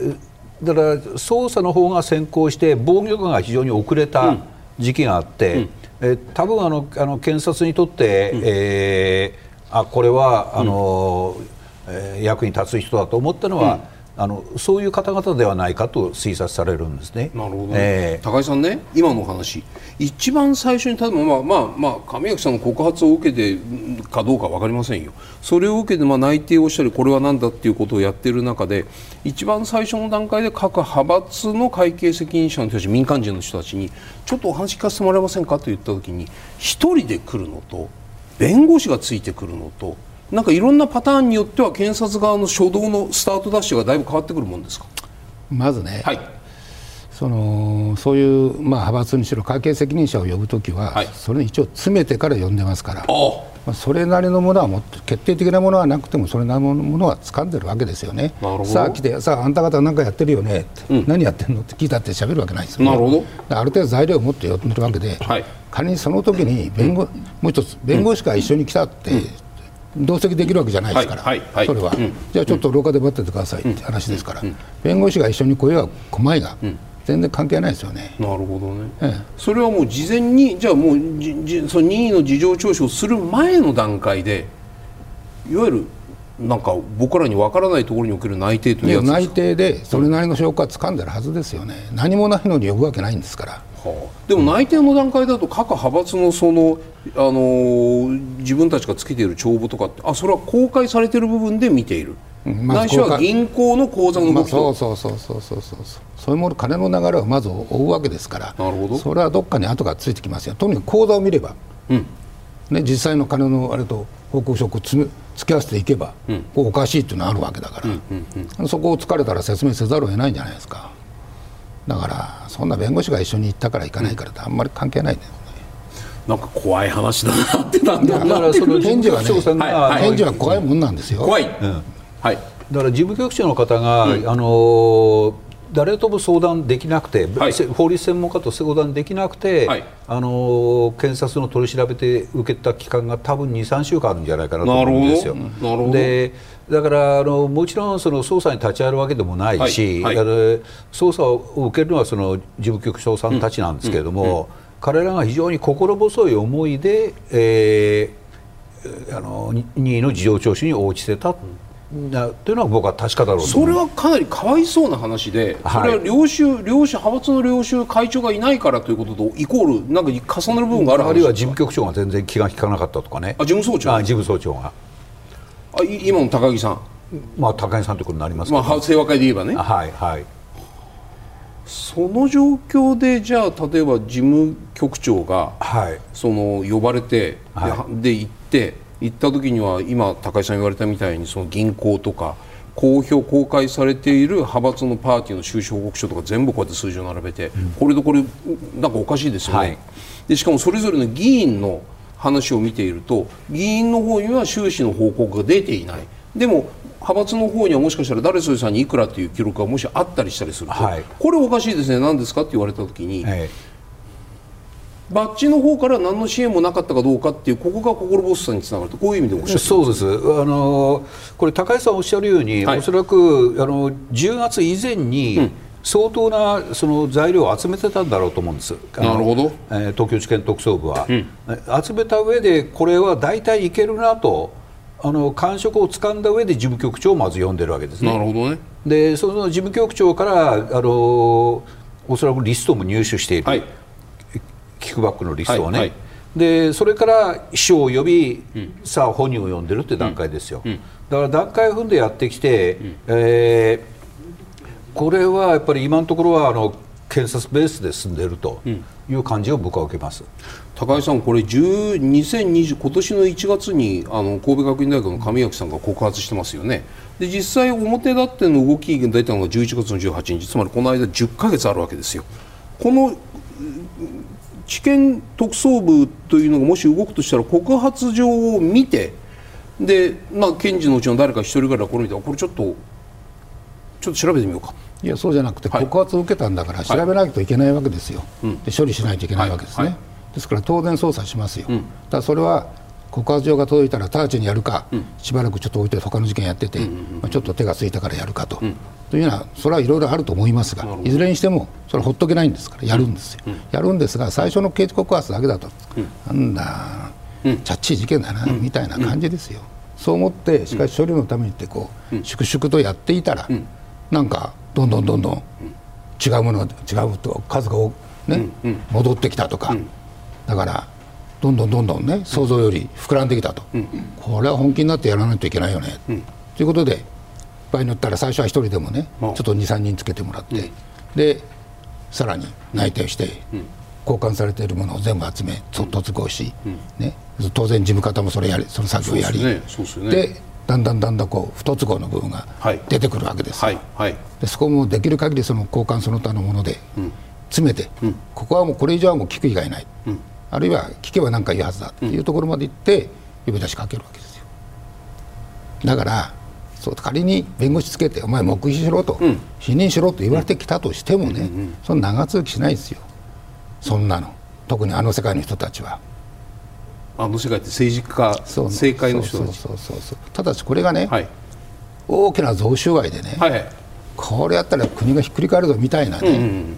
だから捜査の方が先行して防御が非常に遅れた時期があって。多分検察にとって、これは役に立つ人だと思ったのは、そういう方々ではないかと推察されるんですね。なるほどね。高井さんね、今の話一番最初に例えば上垣さんの告発を受けてかどうか分かりませんよ。それを受けて内定をしたりこれは何だっていうことをやっている中で、一番最初の段階で各派閥の会計責任者の人たち、民間人の人たちにちょっとお話聞かせてもらえませんかと言った時に、一人で来るのと弁護士がついてくるのと、なんかいろんなパターンによっては検察側の初動のスタートダッシュがだいぶ変わってくるもんですか？まずね、そういう、派閥にしろ会計責任者を呼ぶときは、それに一応詰めてから呼んでますから、それなりのものはもっと決定的なものはなくてもそれなりのものは掴んでるわけですよね。さあ来て、さああんた方なんかやってるよねって、何やってるのって聞いたって喋るわけないですよね。なるほど。ある程度材料を持って呼んでるわけで、仮にその時にもう一つ弁護士が一緒に来たって、同席できるわけじゃないですから、それは、じゃあちょっと廊下で待っててくださいって話ですから、弁護士が一緒に来ようが来まいが、全然関係ないですよね。なるほどね。それはもう事前に、じゃあもうその任意の事情聴取をする前の段階で、いわゆるなんか僕らにわからないところにおける内定というやつですか？内定でそれなりの証拠は掴んでるはずですよね。何もないのに呼ぶわけないんですから。でも内定の段階だと各派閥の自分たちがつけている帳簿とかって、それは公開されている部分で見ている、ないしは銀行の口座の動きとか、そういうもの、金の流れをまず追うわけですから、それはどっかに後がついてきますよ。とにかく口座を見れば、実際の金のあれと報告書を付き合わせていけば、おかしいというのがあるわけだから、そこを突かれたら説明せざるを得ないんじゃないですか。だからそんな弁護士が一緒に行ったから行かないからってあんまり関係ないね。なんか怖い話だなってなんだろう。検事はね、検事は怖いもんなんですよ。怖い。だから事務局長の方が誰とも相談できなくて、法律専門家と相談できなくて、検察の取り調べで受けた期間が多分 2,3 週間あるんじゃないかなと思うんですよ。でだからもちろんその捜査に立ち会えるわけでもないし、捜査を受けるのはその事務局長さんたちなんですけれども、彼らが非常に心細い思いで、任意の事情聴取に応じてたというのは僕は確かだろうと。それはかなりかわいそうな話で、それは派閥の領収会長がいないからということとイコールなんか重なる部分がある話ですか？あるいは事務局長が全然気が利かなかったとかね。事務総長が今の高木さん、高木さんということになりますけど、清和会で言えばね。その状況で、じゃあ例えば事務局長がその呼ばれて、で行って、行った時には今高井さん言われたみたいにその銀行とか公開されている派閥のパーティーの収支報告書とか全部こうやって数字を並べて、うん、これとこれなんかおかしいですよね、はい、でしかもそれぞれの議員の話を見ていると議員の方には収支の報告が出ていない。でも派閥の方にはもしかしたら誰それさんにいくらという記録がもしあったりしたりすると、はい、これおかしいですね、何ですかって言われたときに、はい、バッジの方から何の支援もなかったかどうかっていう、ここが心細さにつながると、こういう意味でおっしゃる。そうです。これ高橋さんおっしゃるように、はい、おそらく10月以前に、うん相当なその材料を集めてたんだろうと思うんです。なるほど。東京地検特捜部は、うん、集めた上でこれは大体いけるなと感触をつかんだ上で事務局長をまず呼んでるわけですね。なるほどね。でその事務局長からおそらくリストも入手している、はい、キックバックのリストをね、はいはい、でそれから秘書を呼び、うん、さあ本人を呼んでるって段階ですよ、うんうん、だから段階を踏んでやってきて、うんこれはやっぱり今のところは検察ベースで進んでいるという感じを僕は受けます。高井さん、これ2020今年の1月に神戸学院大学の上脇さんが告発してますよね。で実際表立っての動きが出たのが11月の18日、つまりこの間10ヶ月あるわけですよ。この地検特捜部というのがもし動くとしたら告発状を見てで、まあ、検事のうちの誰か一人ぐらいこれ見てこれちょっと調べてみようか。いやそうじゃなくて、はい、告発を受けたんだから調べないといけないわけですよ、はい、で処理しないといけないわけですね、はいはい、ですから当然捜査しますよ、うん、ただそれは告発状が届いたら直ちにやるか、うん、しばらくちょっと置いて他の事件やってて、まあ、ちょっと手がついたからやるかと、うん、というのはそれはいろいろあると思いますが、いずれにしてもそれはほっとけないんですからやるんですよ、うんうん、やるんですが最初の刑事告発だけだと、うん、なんだ、うん、チャッチい事件だな、うん、みたいな感じですよ、うん、そう思ってしかし処理のためにってこう、うん、粛々とやっていたら、うんなんかどんどん違うもの違うと数が、ねうんうん、戻ってきたとか、うん、だからどんどんね想像より膨らんできたと、うん、これは本気になってやらないといけないよね、うん、ということで場合によったら最初は1人でもねちょっと 2,3 人つけてもらって、うん、でさらに内定して、うん、交換されているものを全部集め突合し、うんね、当然事務方もその作業をやりだんだんこう不突合の部分が出てくるわけです、はいはいはい、でそこもできる限りその交換その他のもので詰めて、うん、ここはもうこれ以上はもう聞く以外ない、うん、あるいは聞けば何か言うはずだっていうところまで行って呼び出しかけるわけですよ。だからそう仮に弁護士つけてお前黙秘しろと、うん、否認しろと言われてきたとしてもね、うんうんうん、その長続きしないですよそんなの。特にあの世界の人たちはあの世界って政治家、政界の人たち。ただしこれがね、はい、大きな贈収賄でね、はい、これやったら国がひっくり返るぞみたいなね、うんうん、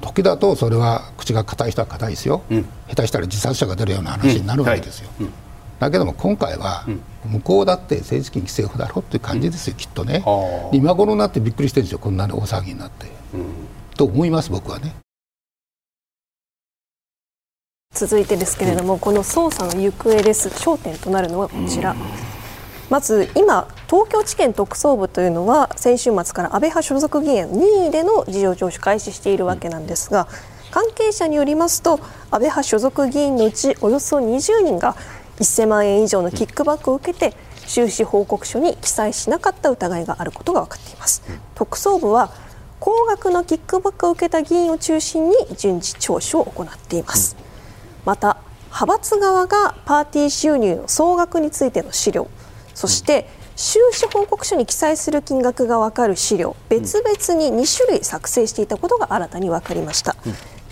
時だとそれは口が固い人は固いですよ、うん、下手したら自殺者が出るような話になるわけですよ、うんはいうん、だけども今回は向こうだって政治資金規制法だろっていう感じですよ、うん、きっとね。今頃になってびっくりしてるんですよこんなの大騒ぎになって、うん、と思います僕はね。続いてですけれども、この捜査の行方です。焦点となるのはこちら、まず今東京地検特捜部というのは先週末から安倍派所属議員任意での事情聴取開始しているわけなんですが、関係者によりますと安倍派所属議員のうちおよそ20人が1000万円以上のキックバックを受けて収支報告書に記載しなかった疑いがあることが分かっています。特捜部は高額のキックバックを受けた議員を中心に順次聴取を行っています。また派閥側がパーティー収入の総額についての資料、そして収支報告書に記載する金額が分かる資料別々に2種類作成していたことが新たに分かりました。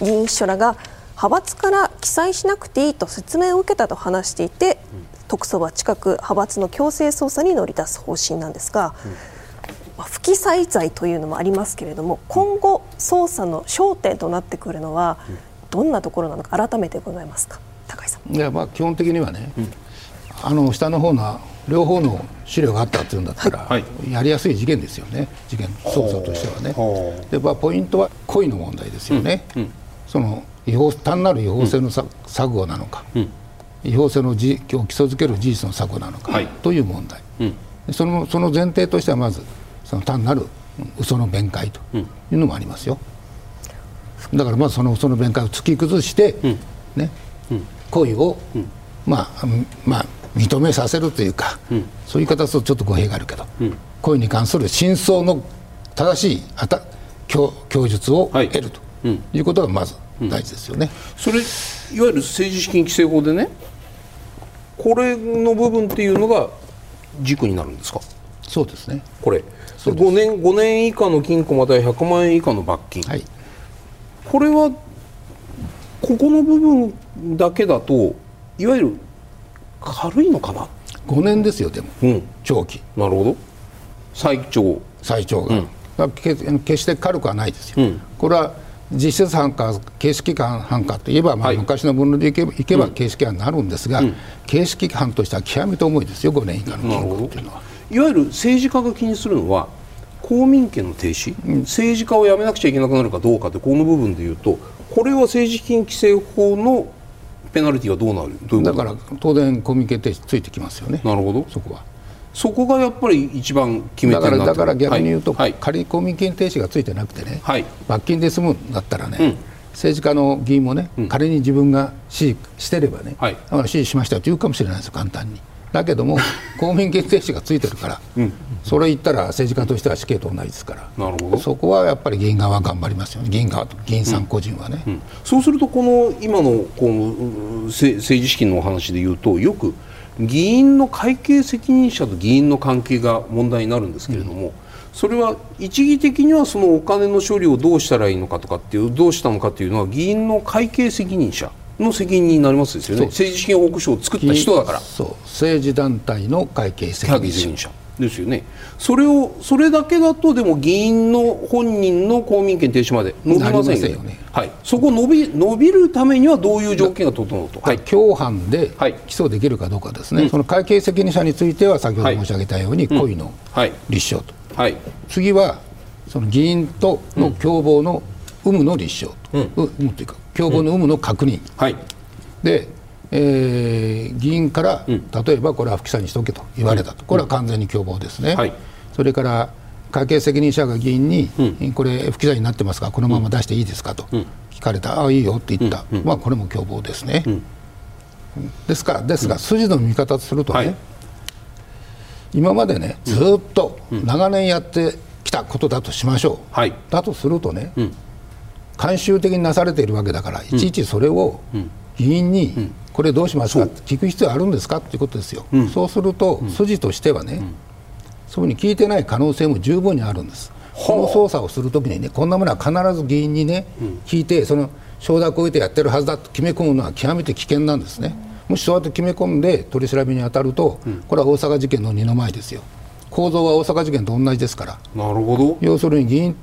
議員秘書らが派閥から記載しなくていいと説明を受けたと話していて、特捜は近く派閥の強制捜査に乗り出す方針なんですが、不記載罪というのもありますけれども、今後捜査の焦点となってくるのはどんなところなのか改めて伺えますか、高井さん。いやまあ基本的にはね、うん、下の方の両方の資料があったというんだったら、はい、やりやすい事件ですよね。事件捜査としてはね。で、まあ、ポイントは故意の問題ですよね、うんうん、その単なる違法性の作業なのか、うん、違法性の事を基礎づける事実の作業なのか、はい、という問題、うん、その前提としてはまずその単なる嘘の弁解というのもありますよ。だからまずその弁解を突き崩して、うんねうん、行為を、うんまあ認めさせるというか、うん、そういう言い方するとちょっと語弊があるけど、うん、故意に関する真相の正しい供述を得るということがまず大事ですよね、うんうん、それいわゆる政治資金規正法でね、これの部分っていうのが軸になるんですか。そうですね。これ5年以下の禁錮または100万円以下の罰金、はい、これはここの部分だけだといわゆる軽いのかな。5年ですよでも、うん、長期。なるほど。最長が、うん、決して軽くはないですよ、うん、これは実質犯か形式犯かといえば、まあ昔の分類でいけば形式犯になるんですが、うん、形式犯としては極めて重いですよ5年以下の禁錮というのは。いわゆる政治家が気にするのは公民権の停止、うん、政治家を辞めなくちゃいけなくなるかどうかってこの部分でいうと、これは政治資金規正法のペナルティがどうなるということだから当然公民権停止ついてきますよね。なるほど。そこがやっぱり一番決め手になってる。だから逆に言うと、はい、仮に公民権停止がついてなくてね、はい、罰金で済むんだったらね、うん、政治家の議員もね、うん、仮に自分が支持してればね、はい、だから支持しましたって言うかもしれないですよ簡単に。だけども公民権停止がついてるから、うん、それ言ったら政治家としては死刑と同じですから。なるほど。そこはやっぱり議員側は頑張りますよね。議員さん個人はね、うんうん、そうするとこの今のこの政治資金のお話でいうとよく議員の会計責任者と議員の関係が問題になるんですけれども、うん、それは一義的にはそのお金の処理をどうしたらいいのかとかっていうどうしたのかというのは議員の会計責任者の責任になりますですよね。政治資金報告書を作った人だから。そう、政治団体の会計責任者ですよね。それだけだとでも議員の本人の公民権停止まで伸びませんよ ね、はい、そこ伸びるためにはどういう条件が整うと、はい、共犯で起訴できるかどうかですね、はい、その会計責任者については先ほど申し上げたように故意の立証と、はいはい、次はその議員との共謀の有無の立証と、うん、というか共謀の有無の確認、うんはい、で、議員から、うん、例えばこれは不記載にしとけと言われたと、うん、これは完全に共謀ですね、はい、それから会計責任者が議員に、うん、これ不記載になってますがこのまま出していいですかと聞かれた、うん、ああいいよって言った、うんまあ、これも共謀ですね、うん、ですが筋の見方とするとね、はい、今までねずっと長年やってきたことだとしましょう、はい、だとするとね、うん慣習的になされているわけだからいちいちそれを議員にこれどうしますかって聞く必要あるんですかっていうことですよ、うん、そうすると筋としてはね、うん、そういうふうに聞いてない可能性も十分にあるんです、うん、この捜査をするときにねこんなものは必ず議員にね、うん、聞いてその承諾を得てやってるはずだと決め込むのは極めて危険なんですね。もしそうやって決め込んで取り調べに当たるとこれは大阪事件の二の舞ですよ。構造は大阪事件と同じですから。なるほど。要するに議員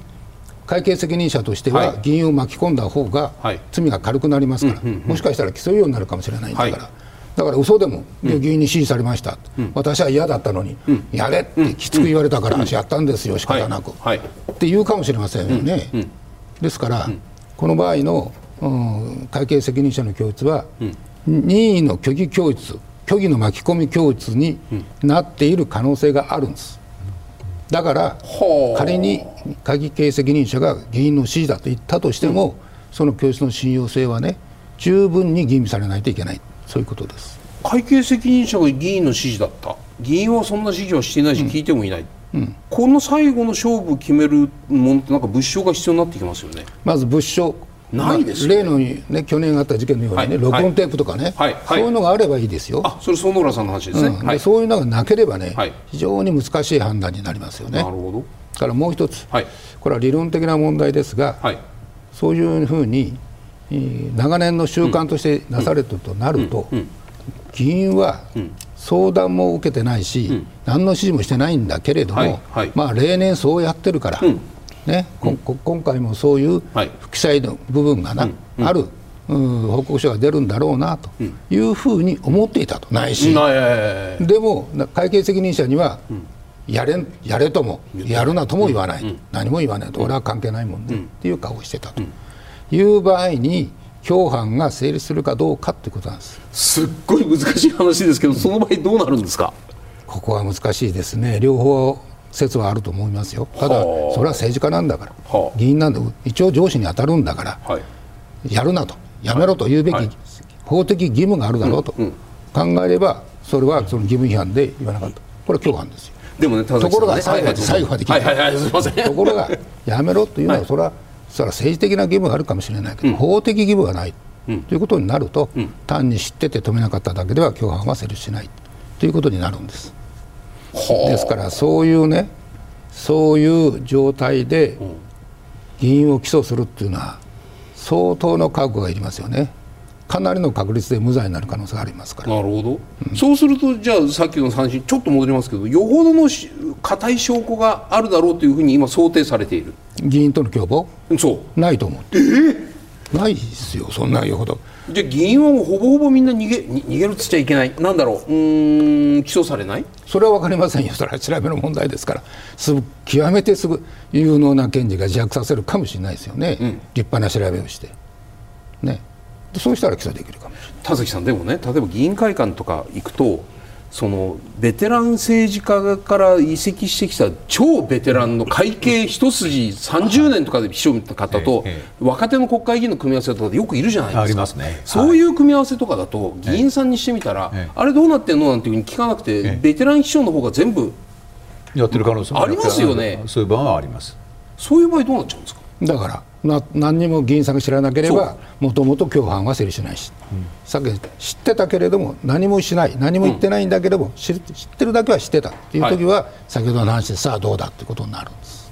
会計責任者としては議員を巻き込んだ方が罪が軽くなりますから、はいうんうんうん、もしかしたら起訴猶予になるかもしれないんだから、はい、だから嘘でも、うん、議員に指示されました、うん、私は嫌だったのに、うん、やれってきつく言われたから、うん、私やったんですよ仕方なく、はいはい、って言うかもしれませんよね、うんうん、ですから、うん、この場合の、うん、会計責任者の供述は、うん、任意の虚偽の巻き込み供述になっている可能性があるんです。だから仮に会計責任者が議員の指示だと言ったとしても、うん、その供述の信用性はね十分に吟味されないといけない、そういうことです。会計責任者が議員の指示だった、議員はそんな指示はしていないし、うん、聞いてもいない、うん、この最後の勝負を決めるものってなんか物証が必要になってきますよね。まず物証ないですね。例のね去年あった事件のようにね、はい、録音テープとかね、はいはい、そういうのがあればいいですよ。あ、それ園村さんの話ですね、うんはい、そういうのがなければね、はい、非常に難しい判断になりますよね。なるほど。だからもう一つ、はい、これは理論的な問題ですが、はい、そういうふうに長年の習慣としてなされてるとなると、うんうんうん、議員は相談も受けてないし、うん、何の指示もしてないんだけれども、はいはい、まあ例年そうやってるから、うんねうん、今回もそういう不記載の部分がな、はいうん、ある報告書が出るんだろうなというふうに思っていたとないし、うん、でも会計責任者には、うん、やれともやるなとも言わない、うん、何も言わないと、うん、俺は関係ないもんね、うん、っていう顔をしてたという場合に共犯が成立するかどうかということなんです。すっごい難しい話ですけど、その場合どうなるんですか。ここは難しいですね。両方説はあると思いますよ。ただそれは政治家なんだから、はあ、議員なんで一応上司に当たるんだから、はい、やるなとやめろと言うべき法的義務があるだろうと考えればそれはその義務違反で言わなかった、これは共犯ですよ。でもね、ところが裁判はできない。ところがやめろというのは、それは政治的な義務があるかもしれないけど、法的義務がないということになると、単に知ってて止めなかっただけでは共犯は成立しないということになるんです。ですからそういうね、そういう状態で議員を起訴するっていうのは相当の覚悟がいりますよね。かなりの確率で無罪になる可能性がありますから。なるほど、うん、そうするとじゃあさっきの話ちょっと戻りますけど、よほどの固い証拠があるだろうというふうに今想定されている。議員との共謀、そうないと思う。ないですよ、そんなよほど。じゃあ議員はもうほぼほぼみんな逃げるつっちゃいけない、なんだろう、起訴されない、それは分かりませんよ。それは調べの問題ですから、極めてすぐ有能な検事が自白させるかもしれないですよね、うん、立派な調べをしてね。そうしたら起訴できるかもしれない。田崎さんでもね、例えば議員会館とか行くと、そのベテラン政治家から移籍してきた超ベテランの会計一筋30年とかで秘書の方と若手の国会議員の組み合わせとかでよくいるじゃないですか。ありますね。そういう組み合わせとかだと議員さんにしてみたら、あれどうなってんのなんていうふうに聞かなくて、ベテラン秘書の方が全部やってる可能性もありますよね。そういう場合はあります。そういう場合どうなっちゃうんですか。だから何にも議員さんが知らなければもともと共犯は成立しないし、うん、さっき知ってたけれども何もしない、何も言ってないんだけれども、うん、知ってるだけは知ってたっていう時は、はい、先ほどの話でさあどうだってことになるんです。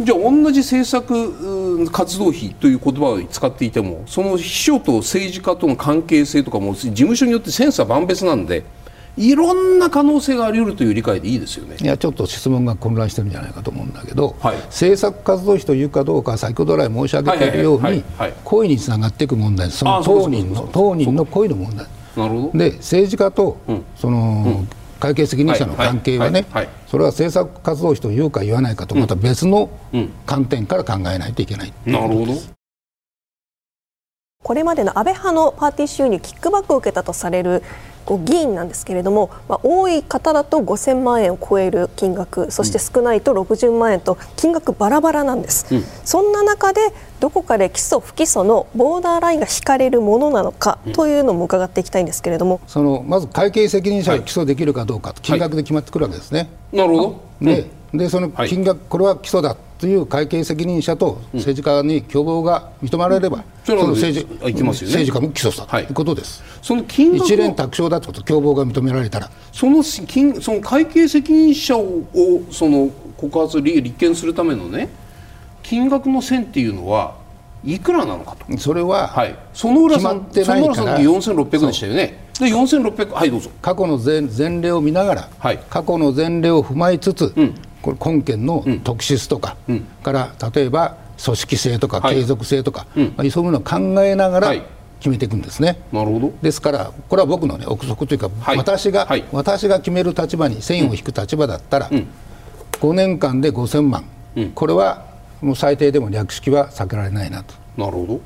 じゃあ同じ政策活動費という言葉を使っていても、その秘書と政治家との関係性とかも事務所によって千差万別なんで、いろんな可能性があり得るという理解でいいですよね。いや、ちょっと質問が混乱してるんじゃないかと思うんだけど、はい、政策活動費というかどうか、先ほど来申し上げているように故意につながっていく問題です。その当人の故意の問題で、政治家とその会計責任者の関係はね、それは政策活動費というか言わないかとまた別の観点から考えないといけないということです。これまでの安倍派のパーティー収入キックバックを受けたとされる議員なんですけれども、多い方だと5000万円を超える金額、そして少ないと60万円と金額バラバラなんです、うん、そんな中でどこかで起訴不起訴のボーダーラインが引かれるものなのかというのも伺っていきたいんですけれども、そのまず会計責任者が起訴できるかどうか、金額で決まってくるわけですね、はい、なるほど、うん、でその金額、はい、これは起訴だという会計責任者と政治家に共謀が認められれば、うん、その政治家も起訴したということです、はい、その金額一連卓上だということ、共謀が認められたらその会計責任者をその告発立件するためのね、金額の線っていうのはいくらなのかと、それは、はい、園浦さんって4600でしたよね。で4600、はい、どうぞ。過去の前例を見ながら、はい、過去の前例を踏まえつつ、うんこれ本件の特質とかから、うん、例えば組織性とか継続性とか、はいそういうのを考えながら決めていくんですね、はい、なるほど。ですからこれは僕の、ね、憶測というか、はい、私が決める立場に線を引く立場だったら、うん、5年間で5000万、うん、これはもう最低でも略式は避けられないなと。なるほど。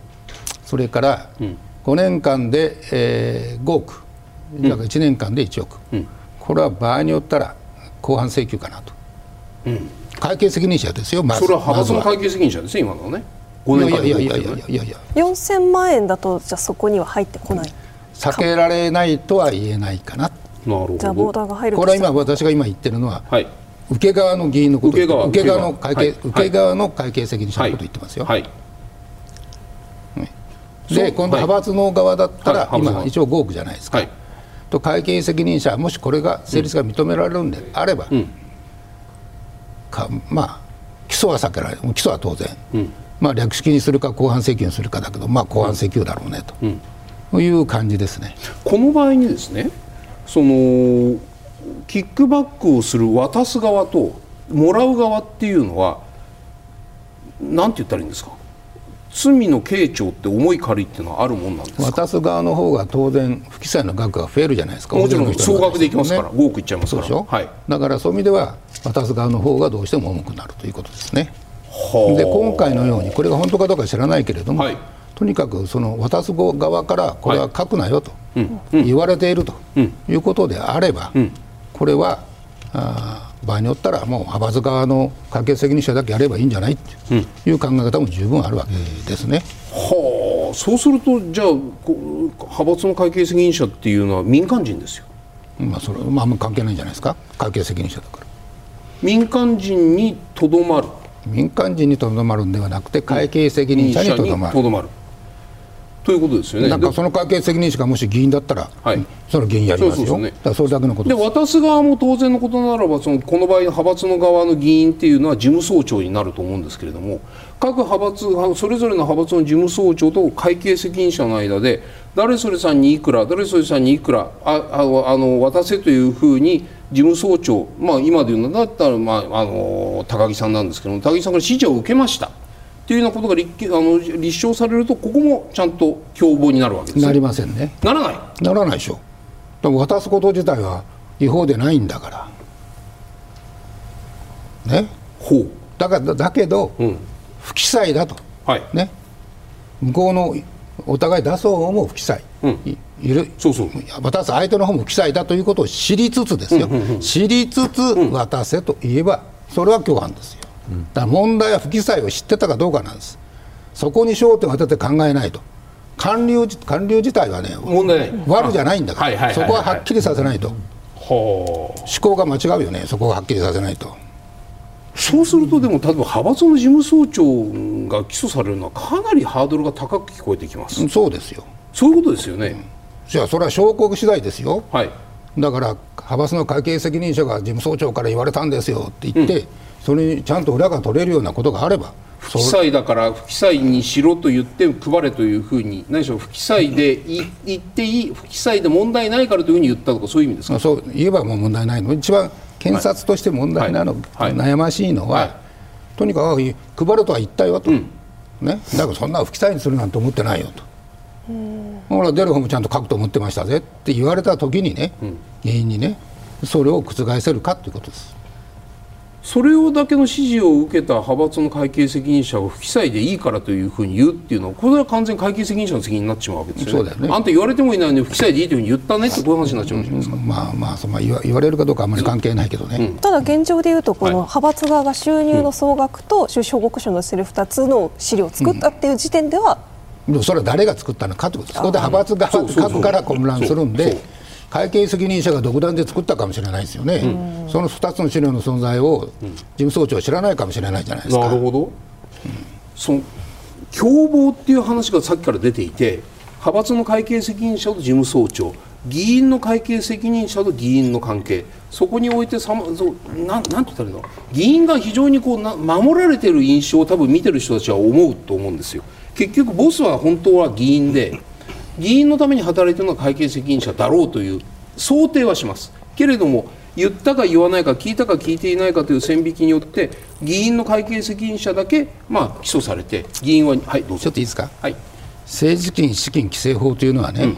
それから5年間で、5億だから1年間で1億、うん、これは場合によったら公判請求かなと。うん、会計責任者ですよ、まずそれは派閥の会計責任者ですよ、今のはね。いや4000万円だと、じゃあそこには入ってこない、避けられないとは言えないかな。なるほど。じゃあボーダーが入ると、これは今私が今言ってるのは、はい、受け側の議員のこと、受け側の会計責任者のことを言ってますよ、はいはい、で今度派閥の側だったら、はい、今一応5億じゃないですか、はい、と会計責任者、もしこれが成立が認められるんであれば、うん起訴は避けられる、起訴は当然、うん略式にするか公判請求にするかだけど、公判請求だろうねと、いう感じですね。この場合にですね、そのキックバックをする渡す側ともらう側っていうのはなんて言ったらいいんですか、罪の軽重って重い軽いっていうのはあるもんなんですか。渡す側の方が当然不記載の額が増えるじゃないですか。もちろん総額でいきますから、ね、5億いっちゃいますから。そうでしょ、はい、だからそういう意味では渡す側の方がどうしても重くなるということですね。で今回のようにこれが本当かどうか知らないけれども、はい、とにかくその渡す側からこれは書くなよと言われているということであれば、これは場合によったらもう派閥側の会計責任者だけやればいいんじゃないという考え方も十分あるわけですね、はあ、そうするとじゃあ派閥の会計責任者っていうのは民間人ですよ。まあそれはあんま関係ないんじゃないですか、会計責任者だから。民間人にとどまる、民間人にとどまるんではなくて会計責任者にとどまるということですよね。なんかその会計責任者がもし議員だったら、はい、その議員やりますよ。だからそれだけのことです。で、渡す側も当然のことならば、そのこの場合派閥の側の議員っていうのは事務総長になると思うんですけれども、各派閥それぞれの派閥の事務総長と会計責任者の間で誰それさんにいくら誰それさんにいくら渡せというふうに事務総長、まあ、今でいうのだったら、まあ、高木さんなんですけども、高木さんから指示を受けましたというようなことが 立証されると、ここもちゃんと共謀になるわけですよ。なりませんね。ならない。ならないでしょ。でも渡すこと自体は違法でないんだから。ね。ほう。だけど、うん、不記載だと。はい。ね。向こうのお互い出す方も不記載。うん。そう渡す相手の方も不記載だということを知りつつですよ。知りつつ渡せと言えば、それは共犯ですよ。だから問題は不記載を知ってたかどうかなんです。そこに焦点を当てて考えないと、官僚自体はね、問題ない、悪じゃないんだから、そこははっきりさせないと、思考が間違うよね、そこははっきりさせないと。そうすると、でも例えば派閥の事務総長が起訴されるのはかなりハードルが高く聞こえてきます。そうですよ。そういうことですよね。じゃあそれは証拠次第ですよ、はい、だから派閥の会計責任者が事務総長から言われたんですよって言って、うん、それにちゃんと裏が取れるようなことがあれば、不記載だから不記載にしろと言って配れというふうに、何でしょう、不記載で言っていい、不記載で問題ないからというふうに言ったとか、そういう意味ですか。そう言えばもう問題ないの。一番検察として問題なの、はいはい、悩ましいのは、はい、とにかく配るとは言ったよと、うんね、だからそんな不記載にするなんて思ってないよと、ほら出る方もちゃんと書くと思ってましたぜって言われた時にね、うん、議員にね、それを覆せるかということです。それをだけの指示を受けた派閥の会計責任者を不記載でいいからというふうに言うっていうのは、これは完全に会計責任者の責任になっちまうわけですよね。そうだよね。あんた言われてもいないのに不記載でいいというふうに言ったねって、こういう話になっちゃうんじゃないですか。まあまあ、その言われるかどうかあんまり関係ないけどね、うん、ただ現状でいうと、この派閥側が収入の総額と収支報告書のする2つの資料を作ったっていう時点では、うん、それは誰が作ったのかということです。そこで派閥が書くから混乱するんで、会計責任者が独断で作ったかもしれないですよね、うん、その2つの資料の存在を事務総長は知らないかもしれないじゃないですか。なるほど、うん、その共謀っていう話がさっきから出ていて、派閥の会計責任者と事務総長、議員の会計責任者と議員の関係、そこにおいてなんて言ったらいいの、議員が非常にこう守られている印象を多分見てる人たちは思うと思うんですよ。結局ボスは本当は議員で、議員のために働いているのは会計責任者だろうという想定はしますけれども、言ったか言わないか、聞いたか聞いていないかという線引きによって、議員の会計責任者だけ、まあ、起訴されて、議員は、はい、どうぞ。ちょっといいですか、はい、政治資金規正法というのはね、うん、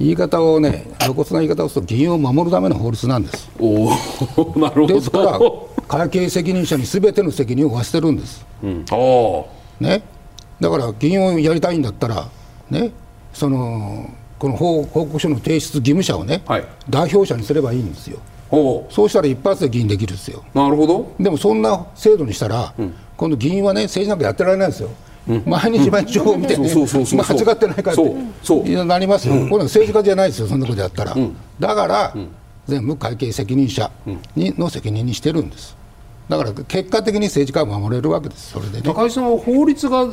言い方をね、露骨な言い方をすると、議員を守るための法律なんです。おー、なるほど。ですから会計責任者に全ての責任を負わせてるんです、うんね、だから議員をやりたいんだったらね、この報告書の提出義務者をね、はい、代表者にすればいいんですよ。そうしたら一発で議員できるんですよ。なるほど。でもそんな制度にしたら、うん、今度議員はね、政治なんかやってられないんですよ、うん、毎日毎日情報を見てね、間違ってないかってそうなりますよ、うん、これは政治家じゃないですよ、そんなことやったら、うん、だから、うん、全部会計責任者の責任にしてるんです。だから結果的に政治家は守れるわけです。それでね、高井さんは法律が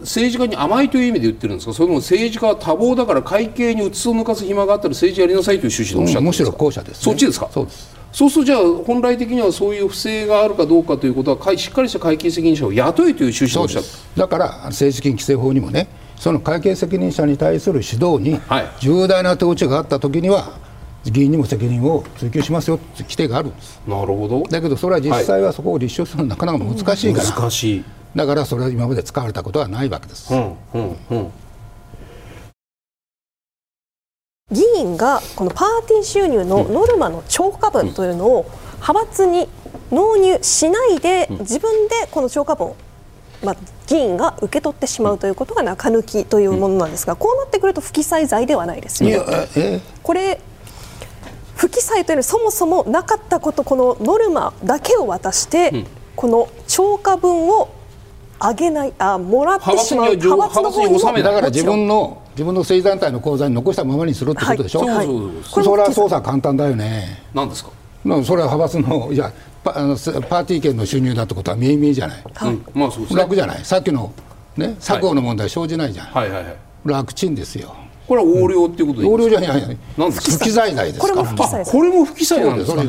政治家に甘いという意味で言ってるんですか、それとも政治家は多忙だから会計にうつを抜かす暇があったら政治やりなさいという趣旨でおっしゃってるんですか。むしろ後者ですね。そっちですか。そうです。そうすると、じゃあ本来的にはそういう不正があるかどうかということは、しっかりした会計責任者を雇えという趣旨でおっしゃってる。だから政治資金規正法にもね、その会計責任者に対する指導に重大な手落ちがあったときには、議員にも責任を追及しますよという規定があるんです。なるほど。だけどそれは実際はそこを立証するのはなかなか難しいから、難しい。だからそれは今まで使われたことはないわけです、うんうんうん、議員がこのパーティー収入のノルマの超過分というのを派閥に納入しないで、自分でこの超過分を、まあ、議員が受け取ってしまうということが中抜きというものなんですが、こうなってくると不記載罪ではないですよね。これ不記載というのはそもそもなかったこと、このノルマだけを渡して、この超過分をあげない、もらってしまう派閥の方にも、だから自分の政治団体の口座に残したままにするってことでしょ。それは操作簡単だよね。なんですか。それは派閥の、いや、パーティー券の収入だってことは見え見えじゃない。楽じゃない。さっきのね、作法の問題生じないじゃない。楽ちんですよ。これは横領っていうことで。横領じゃない。なんですか。不記載罪ですから。これも不記載なんですか。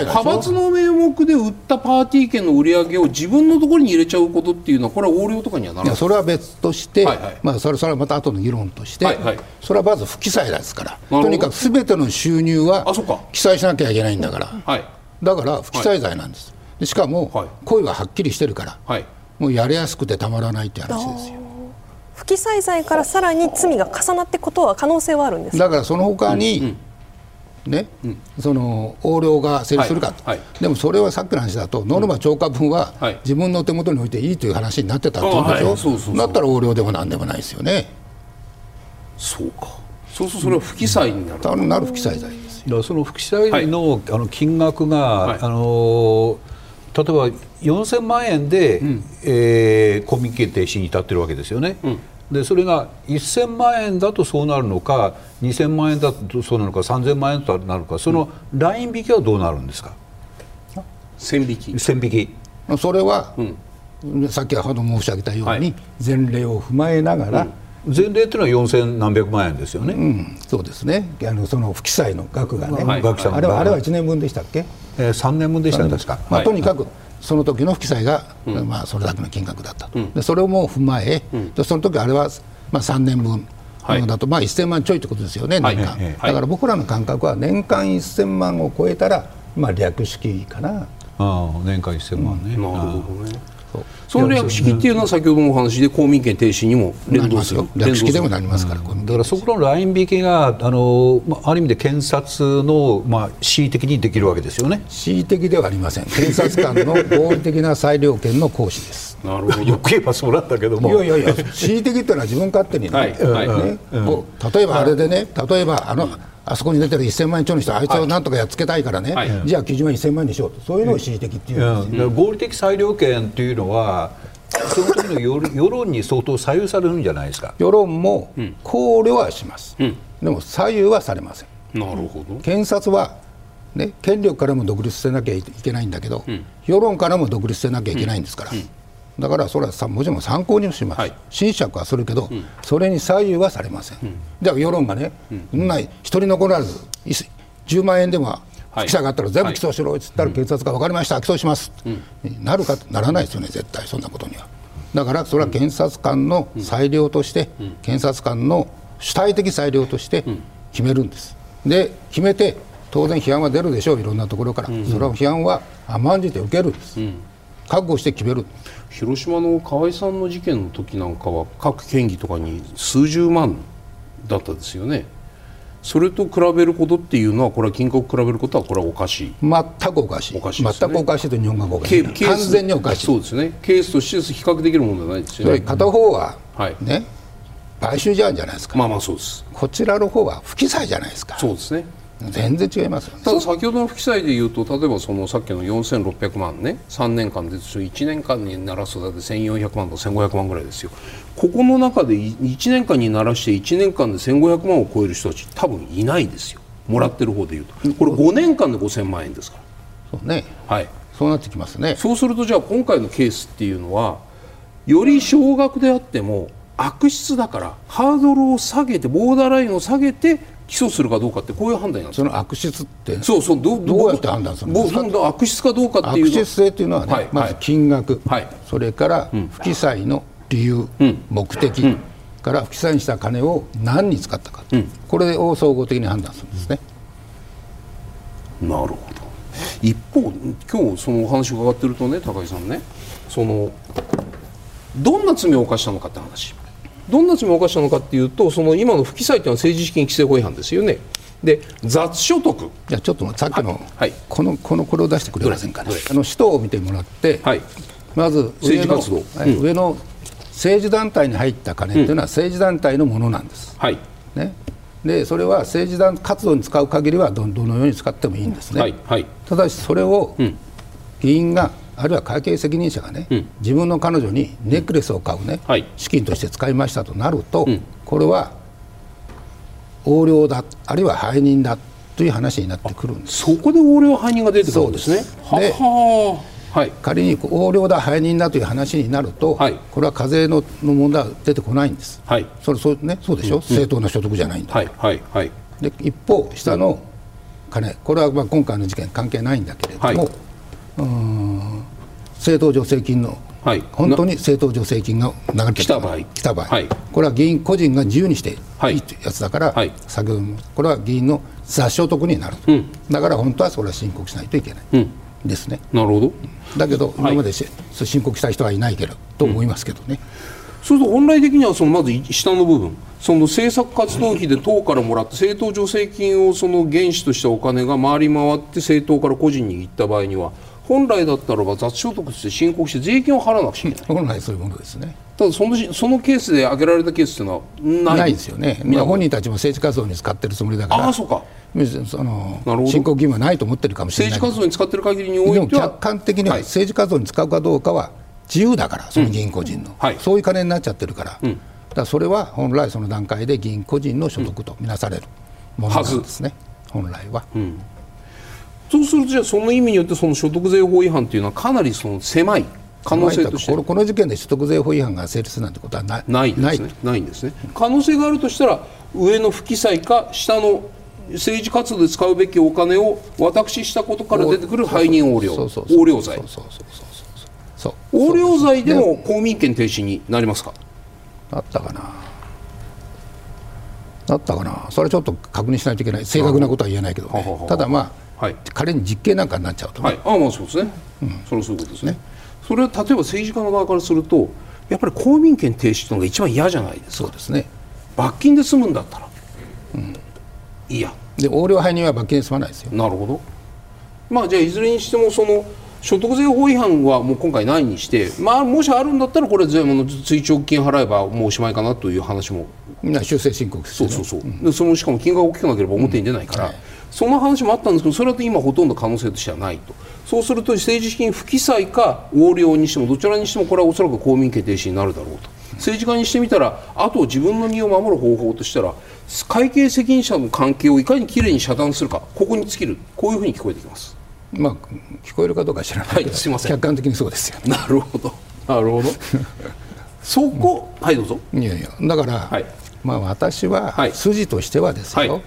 派閥の名目で売ったパーティー券の売り上げを自分のところに入れちゃうことっていうのは、これは横領とかにはならない。それは別として、まあそれはまた後の議論として、それはまず不記載罪ですから。とにかくすべての収入は記載しなきゃいけないんだから。だから不記載罪なんです。しかも故意ははっきりしてるから、もうやりやすくてたまらないって話ですよ。不記載罪からさらに罪が重なってことは可能性はあるんですか。だからその他にね、その横領が成立するかと、でもそれはさっきの話だとノルマ超過分は自分の手元に置いていいという話になってたってことでしょ。だったら横領でもなんでもないですよね。そうか。そうするとそれは不記載になる不記載罪ですよ。その不記載の金額が例えば4000万円で、公民権停止に至っているわけですよね、でそれが1000万円だとそうなるのか、2000万円だとそうなるのか、3000万円だとなるのか、そのライン引きはどうなるんですか。線引きそれは、さっき申し上げたように前例を踏まえながら、前例というのは4000何百万円ですよね、そうですね。その不記載の額がね、あれは1年分でしたっけ、3年分でしたんですか。とにかくその時の不記載がそれだけの金額だったと。それをも踏まえ、その時あれは3年分だと1000万ちょいということですよね、年間。だから僕らの感覚は年間1000万を超えたら略式かな。年間1000万ね。なるほどね。その略式っていうのは先ほどのお話で公民権停止にも連動する、略式でもなりますから。だからそこのライン引きがある意味で検察の恣意的にできるわけですよね。恣意的ではありません。検察官の合理的な裁量権の行使です。なるほど。よく言えばそうなんだけども、いや恣意的っていうのは自分勝手に例えばあれでね、例えばあそこに出てる1000万円超の人、あいつをなんとかやっつけたいからね、じゃあ90万1000万円にしようと、そういうのを恣意的っていうんですよ。合理的裁量権というのはその時の世論に相当左右されるんじゃないですか。世論も考慮はします、でも左右はされません。なるほど。検察は、ね、権力からも独立せなきゃいけないんだけど、世論からも独立せなきゃいけないんですから、だからそれはもちろん参考にします、斟酌はするけど、それに左右はされません。だから世論がね、一人残らず10万円でも不記載があったら全部起訴しろって言ったら、警察が分かりました、起訴します、なるかならないですよね、絶対そんなことには。だからそれは検察官の裁量として、検察官の主体的裁量として決めるんです。で、決めて当然批判は出るでしょう、いろんなところから。それは批判は甘んじて受けるんです。覚悟して決める。広島の河合さんの事件の時なんかは各県議とかに数十万だったですよね。それと比べることっていうのは、これは金額を比べることはこれはおかしい。全くおかしい。全くおかしいと日本がおかしい。完全におかしい。そうですね。ケースとして比較できるものじゃないですよね。片方はね、買収じゃんじゃないですか。まあそうです。こちらの方は不記載じゃないですか。そうですね。全然違いますよね。ただ先ほどの不記載でいうと、例えばそのさっきの4600万ね、3年間で1年間にならすとだって1400万と1500万ぐらいですよ。ここの中で1年間にならして1年間で1500万を超える人たち多分いないですよ、もらってる方でいうと。これ5年間で5000万円ですから。そうね、はい、そうなってきますね。そうするとじゃあ今回のケースっていうのは、より少額であっても悪質だからハードルを下げて、ボーダーラインを下げて起訴するかどうかって、こういう判断なんです。その悪質ってどうやって判断するんですか。悪質かどうかっていう、悪質性というのはね、まず金額、それから不記載の理由、目的から、不記載にした金を何に使ったか、これを総合的に判断するんですね。なるほど。一方、今日そのお話を伺っているとね、高木さんね、そのどんな罪を犯したのかって話、どんな罪を犯したのかというと、その今の不記載というのは政治資金規正法違反ですよね。で、雑所得。いや、ちょっとさっきの、これを出してくれませんかね。使途を見てもらって、まず上の政治団体に入った金というのは政治団体のものなんです。で、それは政治団活動に使う限りはどのように使ってもいいんですね。ただしそれを議員があるいは会計責任者がね、自分の彼女にネックレスを買うね、資金として使いましたとなると、これは横領だ、あるいは背任だという話になってくるんです。そこで横領背任が出てくるんですね。そうです。で、はい、仮に横領だ背任だという話になると、はい、これは課税の問題は出てこないんです、はい、そうでしょ、正当な所得じゃないんだから、で一方下の金、これはまあ今回の事件関係ないんだけれども、正当助成金の、本当に正当助成金が流れてきた場合、これは議員個人が自由にしていいというやつだから、先ほどもこれは議員の雑所得になると、だから本当はそれは申告しないといけない、ですね。なるほど。だけど今まで申告した人はいないけどと思いますけどね。そうすると本来的にはそのまず下の部分、その政策活動費で党からもらった政党助成金をその原資としたお金が回り回って政党から個人に行った場合には、本来だったらば雑所得として申告して税金を払わなくちゃいけない。本来そういうものですね。ただそのケースで挙げられたケースというのはないですよね。みんな本人たちも政治活動に使ってるつもりだから。ああ、そうか。申告義務はないと思ってるかもしれない。政治活動に使ってる限りにおいては、でも客観的には政治活動に使うかどうかは自由だから、その議員個人の、そういう金になっちゃってるから、だからそれは本来その段階で議員個人の所得とみなされるものなんですね、本来は。そうすると、じゃあその意味によってその所得税法違反というのはかなりその狭い可能性として、この事件で所得税法違反が成立するなんてことはないんですね。可能性があるとしたら、上の不記載か下の政治活動で使うべきお金を私したことから出てくる背任横領、横領罪。横領罪でも公民権停止になりますか。なったかな、それはちょっと確認しないといけない、正確なことは言えないけど、ただまあ、仮に実刑なんかになっちゃうと、そうですね、そういうことですね。それは例えば政治家の側からすると、やっぱり公民権停止というのが一番嫌じゃないですか。そうですね。罰金で済むんだったら、いや、で横領背任は罰金で済まないですよ。なるほど。まあ、じゃあいずれにしてもその所得税法違反はもう今回ないにして、まあ、もしあるんだったらこれは追徴金払えばもうおしまいかなという話も、みんな修正申告して、ね、でそのしかも金額が大きくなければ表に出ないから、その話もあったんですけど、それだと今ほとんど可能性としてはないと。そうすると政治資金不記載か横領にしてもどちらにしてもこれはおそらく公民権停止になるだろうと。政治家にしてみたら、あと自分の身を守る方法としたら、会計責任者の関係をいかにきれいに遮断するか、ここに尽きる、こういうふうに聞こえてきます。まあ、聞こえるかどうか知らないけど、すいません、客観的にそうですよね。なるほど、なるほど。そこ、どうぞ。だから、まあ、私は、筋としてはですよ、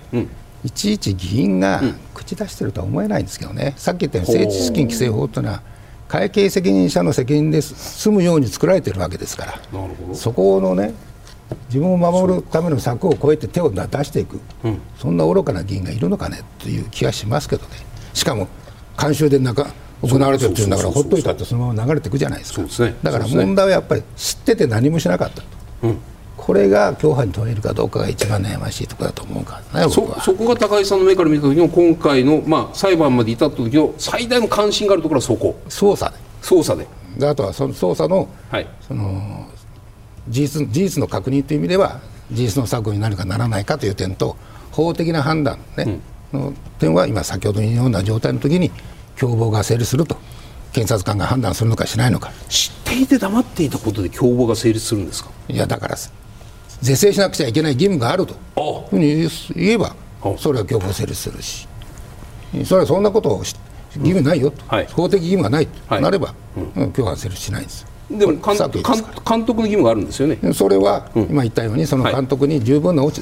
いちいち議員が口出しているとは思えないんですけどね。さっき言ったように政治資金規正法というのは会計責任者の責任で済むように作られているわけですから、そこのね、自分を守るための策を超えて手を出していく、そんな愚かな議員がいるのかねという気がしますけどね。しかも慣習で行われているというんだから、ほっといたってそのまま流れていくじゃないですか。だから問題はやっぱり知ってて何もしなかったと、これが共犯に問えるかどうかが一番悩ましいところだと思うからね。そこが高井さんの目から見たときの今回の、まあ、裁判まで至ったときの最大の関心があるところはそこ、捜査であとはその捜査の、その事実の確認という意味では事実の策になるかならないかという点と、法的な判断、の点は今先ほどのような状態のときに共謀が成立すると検察官が判断するのかしないのか。知っていて黙っていたことで共謀が成立するんですか。いや、だから是正しなくちゃいけない義務があるというふうに言えば、それは共謀成立するし、それはそんなことを義務ないよと、法的義務がないとなれば、共犯成立しないんです。でも監督の義務があるんですよね。それは今言ったように、その監督に十分な大き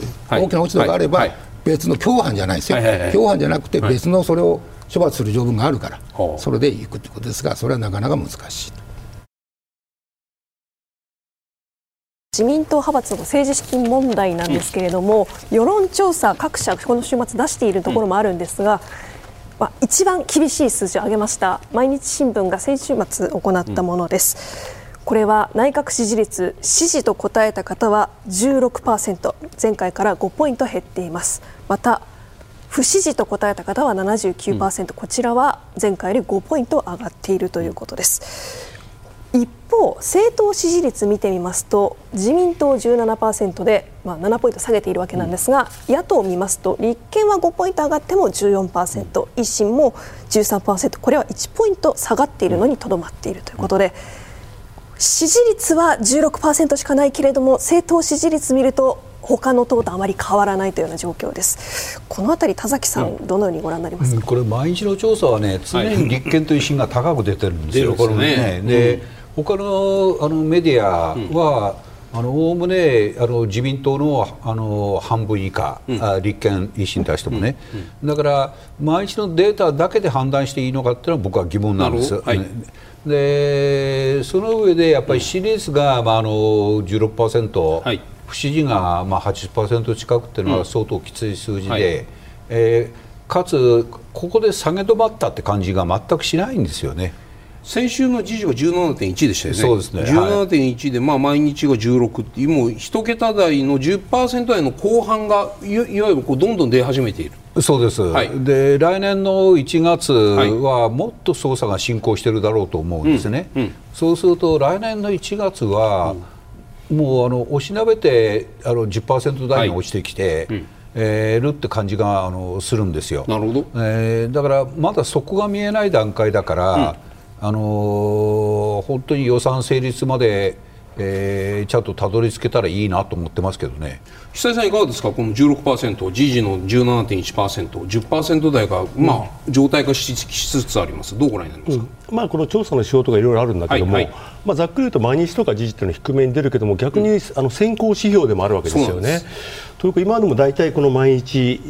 な落ち度があれば別の共犯じゃないですよ。共犯じゃなくて別のそれを処罰する条文があるから、それでいくということですが、それはなかなか難しい。自民党派閥の政治資金問題なんですけれども、世論調査各社この週末出しているところもあるんですが、一番厳しい数字を上げました毎日新聞が先週末行ったものです、これは内閣支持率、支持と答えた方は 16%、 前回から5ポイント減っています。また不支持と答えた方は 79%、こちらは前回より5ポイント上がっているということです。一方、政党支持率見てみますと自民党 17% で、7ポイント下げているわけなんですが、野党を見ますと立憲は5ポイント上がっても 14%、維新も 13%、 これは1ポイント下がっているのにとどまっているということで、支持率は 16% しかないけれども政党支持率見ると他の党とあまり変わらないというような状況です。このあたり田崎さん、どのようにご覧になりますか？これ毎日の調査はね、常に立憲と維新が高く出てるんですよ。他の、メディアはおおむね自民党の、半分以下、立憲維新に対してもね、だから毎日のデータだけで判断していいのかっていうのは僕は疑問なんです、でその上でやっぱり支持率が、16%、不支持が、80% 近くっていうのは相当きつい数字で、かつここで下げ止まったって感じが全くしないんですよね。先週の時事は 17.1 でしたよね。そうですね、17.1 で、毎日が16っていう、もう1桁台の 10% 台の後半がいわゆるこうどんどん出始めている。そうです、で来年の1月はもっと捜査が進行しているだろうと思うんですね、そうすると来年の1月は、もう押しなべて10% 台に落ちてきて、るって感じがするんですよ。なるほど、だからまだ底が見えない段階だから、本当に予算成立まで、ちゃんとたどり着けたらいいなと思ってますけどね。久井さん、いかがですか、この 16%、 時事の 17.1%、10% 台が、常態化しつつあります。どうご覧になりますか？この調査の仕様とかいろいろあるんだけども、ざっくり言うと毎日とか時事というのは低めに出るけども、逆に先行指標でもあるわけですよね。というか今でも大体この毎日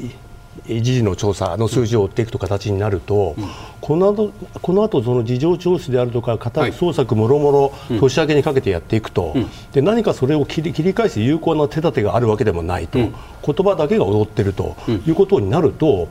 時事の調査の数字を追っていくと形になると、この後その事情聴取であるとか家宅捜索もろもろ年明けにかけてやっていくと、で何かそれを切り返す有効な手立てがあるわけでもないと、言葉だけが踊っているということになると、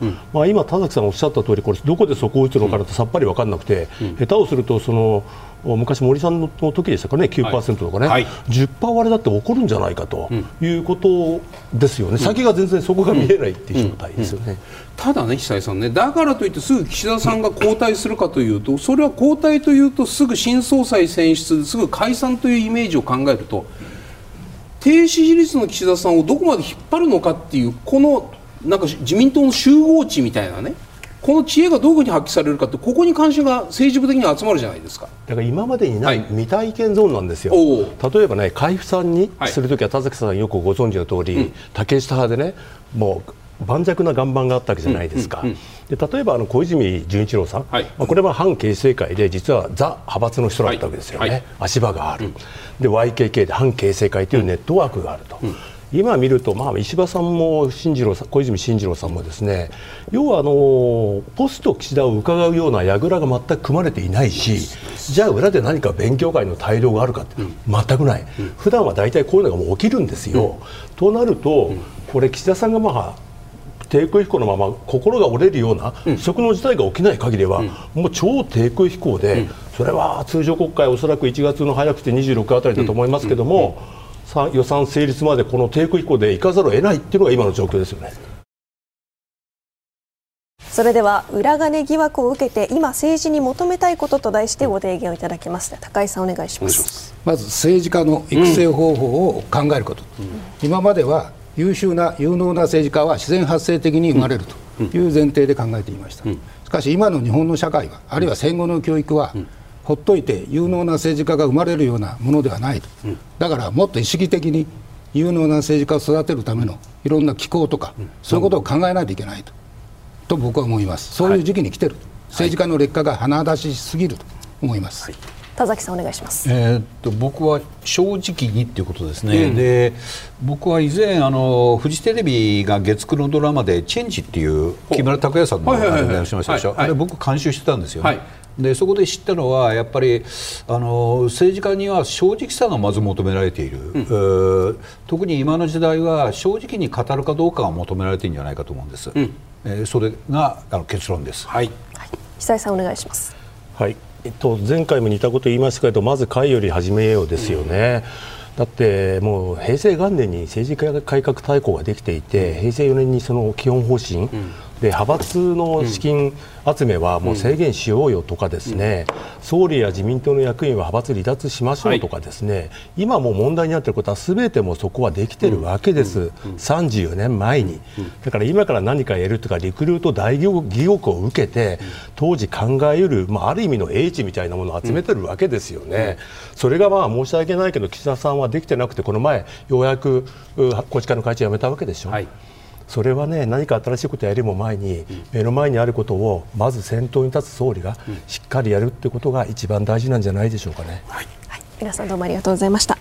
今田崎さんおっしゃった通り、これどこでそこを打つのかなとさっぱり分からなくて、下手をするとその昔、森さんの時でしたかね、 9% とかね、10% 割れだって起こるんじゃないかということですよね、先が全然そこが見えないっていう状態ですよね。ただね、久井さんね、だからといってすぐ岸田さんが交代するかというと、それは交代というとすぐ新総裁選出、すぐ解散というイメージを考えると、低支持率の岸田さんをどこまで引っ張るのかっていう、このなんか自民党の集合値みたいなね、この知恵がどういうふうに発揮されるかって、ここに関心が政治部的に集まるじゃないですか。だから今までにない未体験ゾーンなんですよ。例えばね、海部さんにするときは、田崎さんよくご存知の通り、竹下派でね、もう盤石な岩盤があったわけじゃないですか。で例えば小泉純一郎さん、これは反経済界で実はザ派閥の人だったわけですよね、足場がある、で YKK で反経済界というネットワークがあると、今見ると、石破さんも小泉進次郎さんもですね、要はポスト岸田をうかがうような櫓が全く組まれていないし、じゃあ裏で何か勉強会の対応があるかって全くない、普段は大体こういうのがもう起きるんですよ、となるとこれ岸田さんが低空飛行のまま心が折れるような不測の事態が起きない限りは、もう超低空飛行で、それは通常国会おそらく1月の早くて26あたりだと思いますけども、予算成立までこの低空飛行で行かざるを得ないっていうのが今の状況ですよね。それでは裏金疑惑を受けて今政治に求めたいことと題してご提言をいただきました。高井さん、お願いします。まず政治家の育成方法を考えること、今までは有能な政治家は自然発生的に生まれるという前提で考えていました。しかし今の日本の社会は、あるいは戦後の教育は、ほっといて有能な政治家が生まれるようなものではないと。だからもっと意識的に有能な政治家を育てるためのいろんな機構とか、そういうことを考えないといけないと僕は思います。そういう時期に来ている、政治家の劣化が甚だしすぎると思います。田崎さん、お願いします。僕は正直にということですね、で僕は以前フジテレビが月9のドラマで「チェンジ」っていう木村拓哉さんの話をしましたでしょ。あれ僕監修してたんですよね、でそこで知ったのはやっぱり政治家には正直さがまず求められている、特に今の時代は正直に語るかどうかが求められているんじゃないかと思うんです、それが結論です。久井さん、お願いします。前回も似たこと言いましたけど、まず会より始めようですよね、だってもう平成元年に政治改革大綱ができていて、平成4年にその基本方針で派閥の資金集めはもう制限しようよとかですね、総理や自民党の役員は派閥離脱しましょうとかですね、今もう問題になっていることは全てもうそこはできているわけです、34年前に。だから今から何かやるとかリクルート大疑惑を受けて当時考えうる、ある意味の英知みたいなものを集めているわけですよね。それが申し訳ないけど岸田さんはできてなくて、この前ようやく宏池会の会長を辞めたわけでしょ。それはね、何か新しいことをやるも前に、目の前にあることをまず先頭に立つ総理がしっかりやるということが一番大事なんじゃないでしょうかね。皆さんどうもありがとうございました。